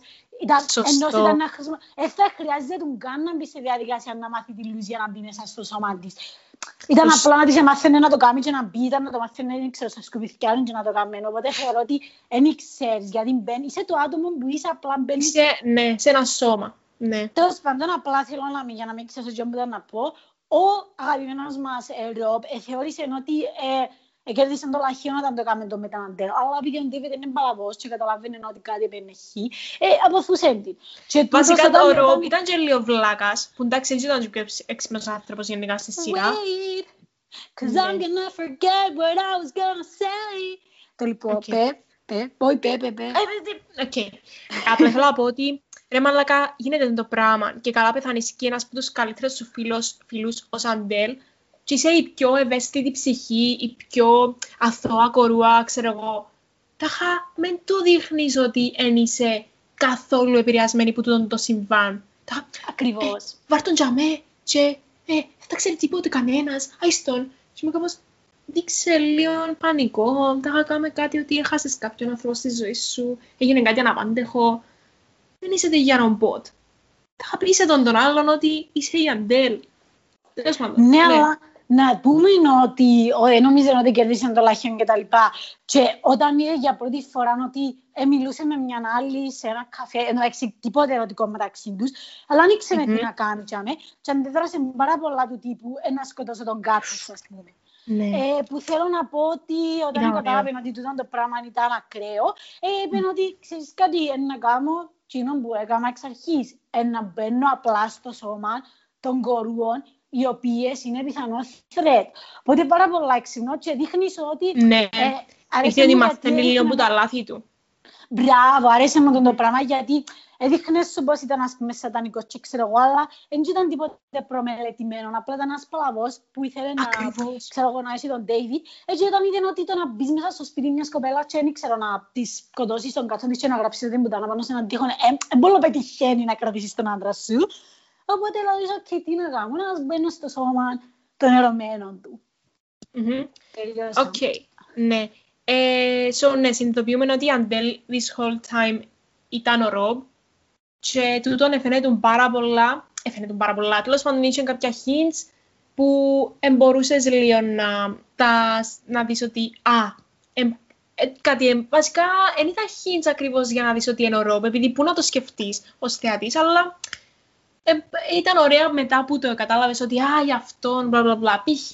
Ενώ ήταν να χρησιμοποιήσει. Έφτα χρειάζεται τον καν να μπει σε διαδικασία να μάθει τη Λουζία να μπει μέσα στο σώμα της. Ήταν απλά να της μαθαίνε να το κάνει και να μπει, ήταν να το μαθαίνε, δεν ξέρω, στα σκουπιθιά και να το κάνει. Οπότε θεωρώ ότι δεν ξέρεις, γιατί μπαίνεις, είσαι το άτομο που είσαι απλά μπαίνεις. Ναι, σε ένα σώμα. Τέλος πάντων, απλά θέλω να μην, για να μην ξέρω τι όμως να πω. Ο αγαπημένος μας Ρόμπ θεώρησε ότι κέρδισαν το λαχείο όταν το έκαμε το μεταναντέλ. Αλλά επειδή ο Ντίβιτ είναι παραβός και καταλαβαίνει ότι κάτι επενεχεί, ε, αποθούσε την. Βασικά το Ρόμπ ήταν και λίγο βλάκας, που εντάξει έτσι ήταν και πιο έξυπνος άνθρωπος γενικά στη σειρά. Wait, cause I'm gonna forget what I was gonna say. Το λοιπόν, πε, πε, ποι, πε, πε, πε. Οκ. Απλά θέλω να πω ότι, ρε μαλάκα, γίνεται το πράγμα και καλά πεθάνεις και ένας από τους καλύτερους σου φίλους ως Αντέλ, και είσαι η πιο ευαίσθητη ψυχή, η πιο αθώα κορούα, ξέρω εγώ. Τάχα, μην του δείχνεις ότι εν είσαι καθόλου επηρεασμένη που τούτον το συμβάν. Τάχα, ακριβώς. Ε, βάρ τον τζαμέ και ε, δεν τα ξέρει τίποτε κανένας, αϊστον. Και μου κάπως δείξε λίγο πανικό, τάχα κάμε κάτι ότι έχασες κάποιον άνθρωπο στη ζωή σου, έγινε κάτι αναπάντεχο. Δεν είσαι για ρομπότ. Τάχα πείσε τον τον άλλον ότι είσαι η Αντέλ. Ναι, αλλά... Να πούμε ότι νόμιζαν ότι κερδίσαν το λαχείο και τα λοιπά. Και όταν είδε για πρώτη φορά ότι μιλούσε με μια άλλη σε ένα καφέ, εντάξει, τίποτε ερωτικό μεταξύ τους, αλλά αν ήξερε mm-hmm. τι να κάνει, και αντιδράσει πάρα πολλά του τύπου να σκοτώσω τον κάτσο, ας πούμε. Ναι. Ε, που θέλω να πω ότι όταν κατάλαβε ότι τούτο το πράγμα ήταν ακραίο, ε, είπε mm. ότι ξέρεις κάτι, ένα να κάνω, εκείνο που έκανα εξ αρχής, να μπαίνω απλά στο σώμα των κορουών, οι οποίες είναι πιθανό threat. Οπότε πάρα πολλά εξυπνώ και δείχνεις ότι... Ναι, ε, ότι μαθαίνει λίγο που τα λάθη του. Μπράβο, αρέσει μου το πράγμα, γιατί έδειχνες σου πως ήταν, ας πούμε, σατανικός και ξέρω εγώ, αλλά δεν ήταν τίποτε προμελετημένο, απλά ήταν ένας παλαβός που ήθελε να, ξέρω εγώ, να έσει τον David. Έτσι όταν είδε ότι το να μπεις μέσα στο σπίτι μιας κοπέλας και δεν ξέρω να της σκοτώσεις τον κατσόν της και να γράψεις ότι μπουτάνα πάνω σε έναν τείχο, δεν μπορεί να πετυχαίνει να κρατήσεις τον άντρα σου. Οπότε λέω, okay, τι να κάνω, να μπαίνω στο σώμα των ερωμένων του. Οκ, ναι. So, ναι, συνειδητοποιούμε ότι η Αντέλ this whole time ήταν ο Ρομπ και τούτον εφαινέτουν πάρα πολλά, εφαινέτουν πάρα πολλά, τέλος πάντων είχε κάποια hints που μπορούσες λίγο να, να δεις ότι, α, ε, ε, κάτι, ε, βασικά, δεν ήταν hints ακριβώς για να δεις ότι είναι ο Ρομπ, επειδή πού να το σκεφτείς ως θεατής, αλλά ε, ήταν ωραία μετά που το κατάλαβες ότι, α, για αυτόν, bla bla bla, π.χ.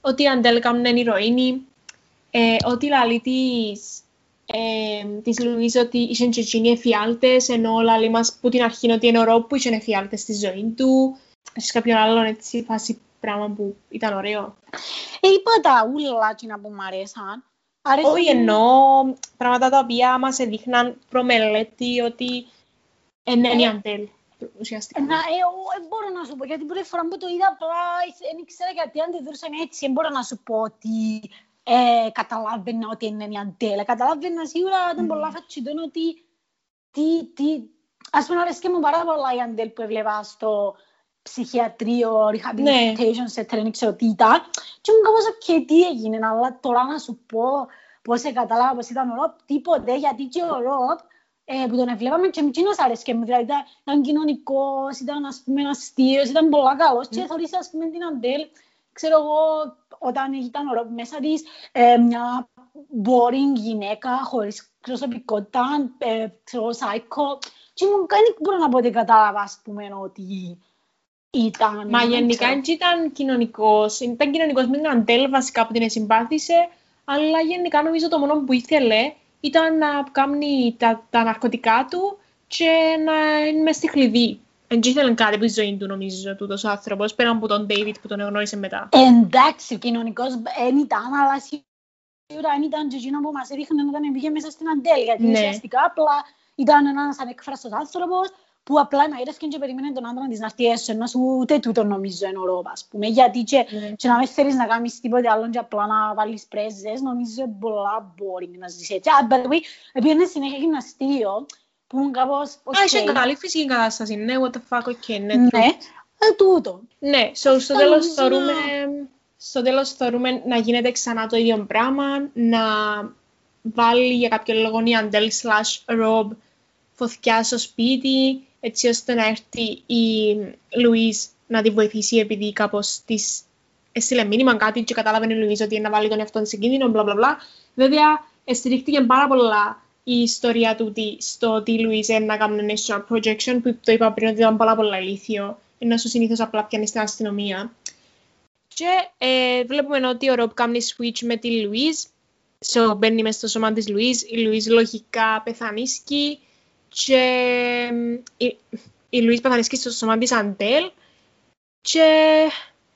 ότι η Αντέλ κάνουν ηρωίνη, Ε, ότι λαλεί της, ε, της Λουίζ ότι είσαν και εκείνοι εφιάλτες, ενώ λαλεί μας που την αρχήν ότι είναι ο Ρομπ που είσαν εφιάλτες στη ζωή του. Έχεις κάποιον άλλον έτσι φάση πράγμα που ήταν ωραίο. Είπα τα ούλα κοινά που μ' αρέσαν. Όχι εννοώ πράγματα τα οποία μας έδειχναν προμελέτη ότι είναι η Αντέλ. Ουσιαστικά. Να, ε, ε, μπορώ να σου πω, γιατί την πρώτη φορά που το είδα απλά δεν ήξερα γιατί αντιδρούσαν έτσι, μπορώ να σου πω ότι... Ε, καταλάβαινα ότι είναι η Αντέλα. Καταλάβαινα σίγουρα mm. ήταν πολλά φατσιτών ότι τι, τι... Ας πούμε αρέσκε μου πάρα πολλά η Αντέλ που έβλεπα στο ψυχιατρίο rehabilitation σε τρένιξε ότι ήταν και μου κάπως και τι έγινε, αλλά τώρα να σου πω πώς κατάλαβα πως ήταν ο Ροπ, τίποτε, γιατί και ο Ροπ ε, που τον έβλεπαμε και εμείς αρέσκε μου, δηλαδή ήταν κοινωνικός, ήταν ας πούμε αστείος, ήταν πολλά καλός mm. και θεωρήσα ας πούμε την Αντέλ, ξέρω εγώ, όταν ήταν ο Ροπ μέσα της, ε, μια boring γυναίκα χωρίς προσωπικότητα, ε, ξέρω, psycho. Και μου κάνει μπορώ να πω ότι κατάλαβα, ας πούμε, ότι ήταν... Μα γενικά ήταν κοινωνικός. Ήταν κοινωνικός με την Αντέλ, βασικά, που την συμπάθησε, αλλά γενικά νομίζω το μόνο που ήθελε ήταν να κάνει τα, τα ναρκωτικά του και να είναι μες στη χλυδί. Εν και ήθελαν κάτι από τη ζωή του, νομίζω, τούτος ο άνθρωπος, πέρα από τον David που τον εγνώρισε μετά. Εντάξει, ο κοινωνικός δεν ήταν, αλλά σίγουρα δεν ήταν και εκείνο που μας έδειχναν όταν πήγε μέσα στην Αντέλ, γιατί ναι. Ουσιαστικά απλά ήταν ένας ανεκφραστός άνθρωπος που απλά να ήρθε και περιμένει τον άντρα της να έρθει έσω, ενώ ούτε τούτο νομίζω εν Ευρώπη, ας πούμε, γιατί και, ναι. Και να μην θέλεις να κάνεις τίποτε άλλο και απλά να βάλεις πρέζες, νομίζω πολλά boring να ζεις έτσι. Α, by the way, επειδή συνέχεια γυμναστήριο, που μου κάπως... Α, είσαι καλή φυσική κατάσταση, ναι, what the fuck, ok, ναι. Ναι, τούτο. Ναι, στο τέλος θεωρούμε να γίνεται ξανά το ίδιο πράγμα, να βάλει για κάποιο λόγο η Αντέλ slash Ρομπ φωτιά στο σπίτι, έτσι ώστε να έρθει η Λουίζ να τη βοηθήσει, επειδή κάπως της έστειλε μήνυμα κάτι και κατάλαβε η Λουίζ ότι είναι να βάλει τον εαυτό της σε κίνδυνο, bla bla bla. Βέβαια, στηρίχτηκε πάρα πολλά η ιστορία του ότι στο ότι η Λουίζα να κάνουν astral projection, που το είπα πριν ότι ήταν πάρα πολλά ηλίθιο, ενώ στο συνήθως απλά πιάνει στην αστυνομία. Και ε, βλέπουμε ότι ο Ρομπ κάνει switch με τη Λουίζ, so, μπαίνει μέσα στο σώμα της Λουίζ, η Λουίζ λογικά πεθανίσκει και η, η Λουίζ πεθανίσκει στο σώμα της Αντέλ και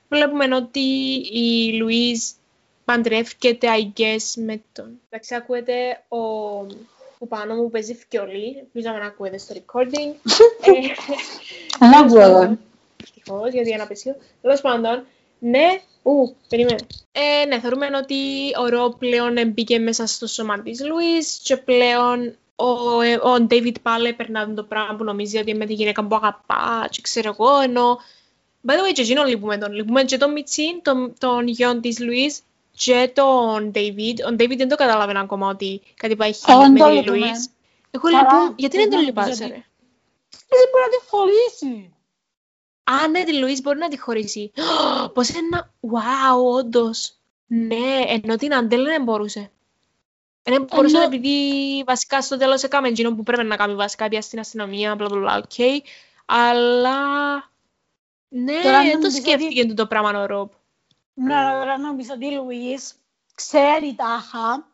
βλέπουμε ότι η Λουίζ παντρεύκεται, I guess, με τον... Εντάξει, ακούεται ο... που πάνω μου παίζει φκιολί, ελπίζαμε να ακούετε στο recording. Αλλά βγάλα. Ευτυχώς, γιατί ένα πεσίο. Τέλος πάντων, ναι, ου, περίμενε. Ε, ναι, θεωρούμε ότι ο Ρο πλέον μπήκε μέσα στο σώμα της Λουίζ και πλέον ο Ντέιβιτ πάλι περνά το πράγμα που νομίζει ότι με τη γυναίκα που αγαπά και ξέρω εγώ, ενώ... By the way, και εκείνον λυπούμε τον. Λυπούμε και τον Μιτσίν, τον γιον της Λουίζ, και τον David. Ο David δεν το καταλάβαινε ακόμα ότι κάτι πάει χείλη με τη Λουίζ. Εγώ λοιπόν, γιατί δεν τον λυπάσαι ρε. Δεν μπορεί να τη χωρίσει. Α, ναι, τη Λουίζ μπορεί να τη χωρίσει. Πώς ένα, wow, όντως. Ναι, ενώ την Αντέλ δεν μπορούσε. Δεν μπορούσε επειδή βασικά στο τέλος έκαμε εκείνο που πρέπει να κάνει βασικά, πια στην αστυνομία, bla bla bla, ok. Αλλά, ναι, δεν το σκέφτηκε το πράγμα ο Ρομπ. Να ρωτήσω τη Λουίζ, ξέρει τάχα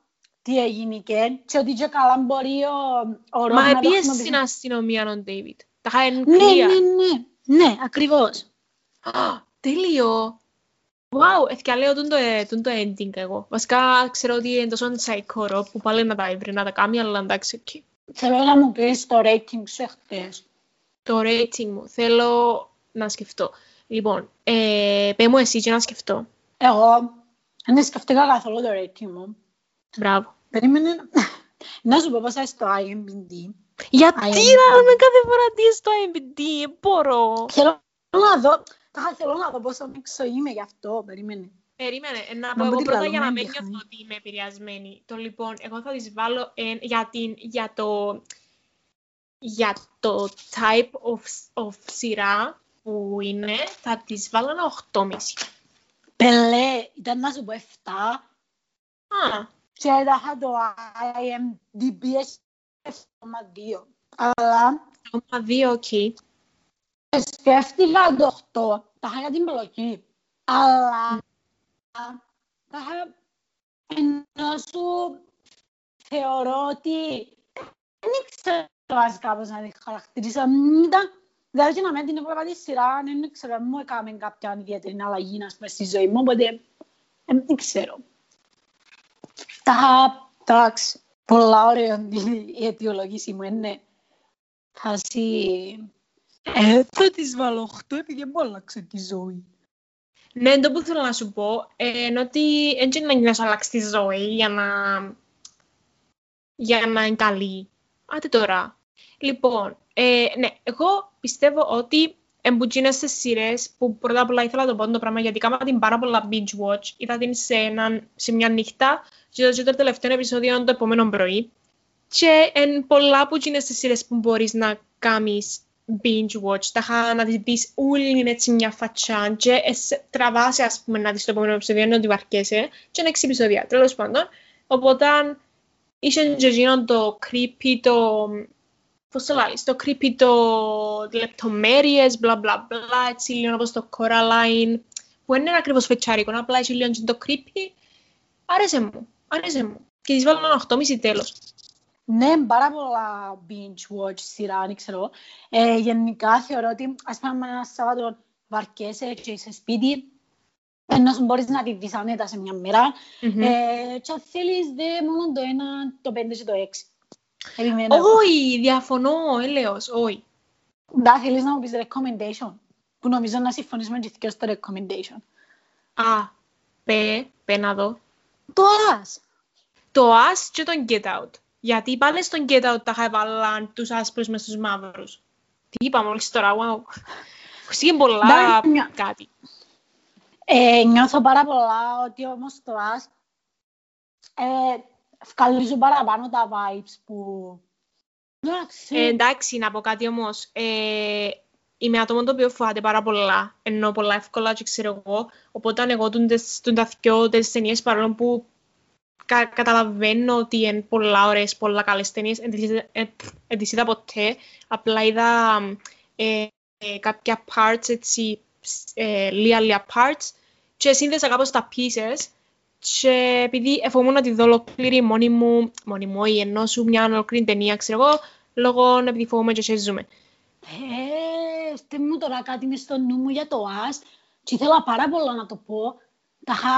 τι έγινε και, και ότι και καλά μπορεί ο, ο Ρόμπ να το χρησιμοποιήσει. Μα επίσης στην αστυνομία ο Ντέιβιτ. Τα χαίρουν κρύα. Ναι, ναι, ναι. Ναι, ακριβώς. Τέλειο. Wow, ευκαιρία τον το ending εγώ. Βασικά ξέρω ότι είναι τόσο psycho που πάλι να τα έβρει, να τα κάνει, αλλά εντάξει. Θέλω να μου πεις το rating σου εχθές. Το rating μου, θέλω να σκεφτώ. Λοιπόν, ε, πέ μου εσύ και να σκεφτώ. Εγώ δεν σκεφτήκα καθόλου το rating μου. Μπράβο. Περίμενε να σου πω πώς είσαι στο άι εμ ντι. Γιατί να δούμε κάθε φορά τι είσαι στο άι εμ ντι, μπορώ. Θέλω να δω, θέλω να δω πόσο έξω είμαι γι' αυτό, περίμενε. Περίμενε, να πω εγώ πρώτα για να μην νιώθω ότι είμαι επηρεασμένη. Το λοιπόν, εγώ θα τις βάλω εν, για, την, για, το, για το type of, of σειρά που είναι, θα τις βάλω ένα οκτώ κόμμα πέντε. Πελέ, ήταν να σου πω εφτά. Α. Και έδαχα το άι εμ ντι μπι εφτά κόμμα δύο. Αλλά... εφτά κόμμα δύο, οκ. Σκέφτηκα το οκτώ. Τα είχα για την πλοκή. Αλλά... τα είχα... ενώ σου θεωρώ ότι... δεν ήξερα κάπως να τη χαρακτηρίσω. Δηλαδή και να μην την έβλεπα τη σειρά, δεν ήξερα, μου έκαμε κάποια ιδιαίτερη αλλαγή στη ζωή μου, οπότε δεν ξέρω. Εντάξει, πολλά ωραία η αιτιολόγηση μου είναι. Θα τις βάλω οκτώ επειδή μου άλλαξε τη ζωή. Ναι, το που θέλω να σου πω, ενώ ότι έτσι να γίνει να σου αλλάξει τη ζωή για να, για να είναι καλή. Άντε τώρα. Λοιπόν, ε, ναι, εγώ πιστεύω ότι εμπουτζίνες σε σειρές που πρώτα απ' όλα ήθελα να το πω το πράγμα γιατί κάμα την πάρα πολλά binge watch, είδα την σε, ένα, σε μια νύχτα και το, το τελευταίο επεισόδιο είναι το επόμενο πρωί και εν πολλά που γίνες σε σειρές που μπορείς να κάνεις binge watch, τα είχα να τις δεις όλη έτσι μια φατσά και τραβάσαι ας πούμε να δεις το επόμενο επεισόδιο ενώ ότι βαρκέσαι και είναι έξι επεισόδια, τέλος πάντων, οπότε είσαι και γίνον το creepy, το... πώς το λάβεις, το creepy, το λεπτομέρειες, μπλα μπλα μπλα, έτσι λίγο όπως το Coraline, που είναι ακριβώς φετσάρικο, απλά έτσι λίγο το creepy. Άρεσε μου, άρεσε μου. Και τις βάλω ένα οκτώ κόμμα πέντε τέλος. Ναι, πάρα πολλά binge watch σειρά, δεν ξέρω. Ε, γενικά θεωρώ ότι, ας πούμε, ένα Σάββατο βαρκέσαι και είσαι σπίτι, ενώ μπορείς να τη δεις ανέτα σε μια μέρα. Mm-hmm. Ε, και αν θέλεις, δε μόνο το ένα, το πέντε και το έξι. Όχι, διαφωνώ, έλεος, όχι. Να θέλεις να μου πεις recommendation, που νομίζω να συμφωνήσουμε και θυκώς το recommendation. Α, πέ, πέ να δω. Το As. Το As και τον Get Out. Γιατί πάλι στον Get Out τα είχα βάλει τους άσπρους μες τους μαύρους. Τι είπα μόλις τώρα, wow. Φυσικά πολλά κάτι. Νιώθω πάρα πολλά ότι όμως το As... ευκαλίζω παραπάνω τα vibes που... Ε, εντάξει, να πω κάτι όμως. Ε, είμαι άτομο το οποίο φοβάται πάρα πολλά. Εννοώ πολλά εύκολα και ξέρω εγώ. Οπότε εγώ τον τα δυο τις ταινίες παρόλο που κα, καταλαβαίνω ότι είναι πολλά ωραίες, πολλά καλές ταινίες. Εν τις είδα ποτέ. Απλά είδα ε, ε, κάποια parts, έτσι, ε, λίγα λίγα parts και σύνδεσα κάπως τα pieces. Και επειδή εφομούν να τη δω ολοκλήρη μόνη μου, μόνη μου ή ενώ σου μια ολοκλήρη ταινία, ξέρω εγώ, λόγω επειδή φοβούμε και ζούμε. Ε, στε μου τώρα κάτι μες στο νου μου για το Ας και ήθελα πάρα πολλά να το πω, τα χα,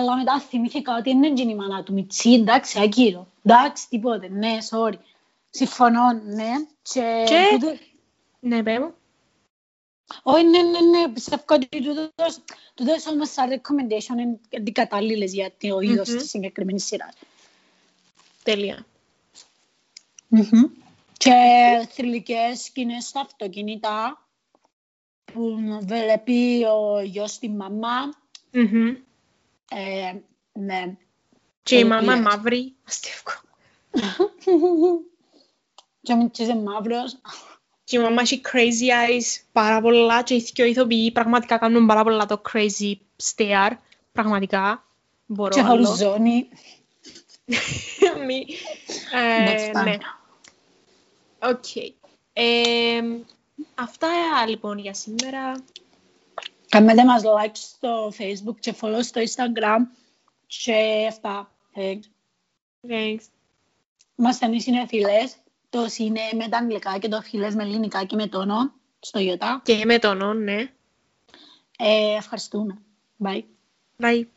αλλά μετά θυμήθηκα ότι είναι η μάνα του Μιτσί, εντάξει, ακύρω, εντάξει, τίποτε, ναι, sorry, συμφωνώ, ναι. Και... και... Τούτο... ναι, πέ μου. Όχι, ναι, ναι, ναι, πιστεύω ότι του δώσεις όμως σαν recommendation είναι αντικατάλληλες για το είδος της συγκεκριμένης σειράς. Τέλεια. Και θρυλικές σκηνές στα αυτοκίνητα που βλέπει ο γιος τη μαμά. Ναι. Και η μαμά μαύρη, αστεύκω. Και ο Μιτσής είναι μαύρος. Και η μαμά έχει crazy eyes πάρα πολλά και οι δύο ηθοποιοί πραγματικά κάνουν πάρα πολλά το crazy stare, πραγματικά, μπορώ άλλο. Και χοριζόνι. Ναι. Οκ. Αυτά λοιπόν για σήμερα. Κάνετε μας like στο Facebook και follow στο Instagram και αυτά. Thanks. Μας στέλνει Cineφίλες. Το Cine με τα αγγλικά και το Φίλες με ελληνικά και με τόνο. Στο Ιωτά. Και με τόνο, ναι. Ε, ευχαριστούμε. Bye. Bye.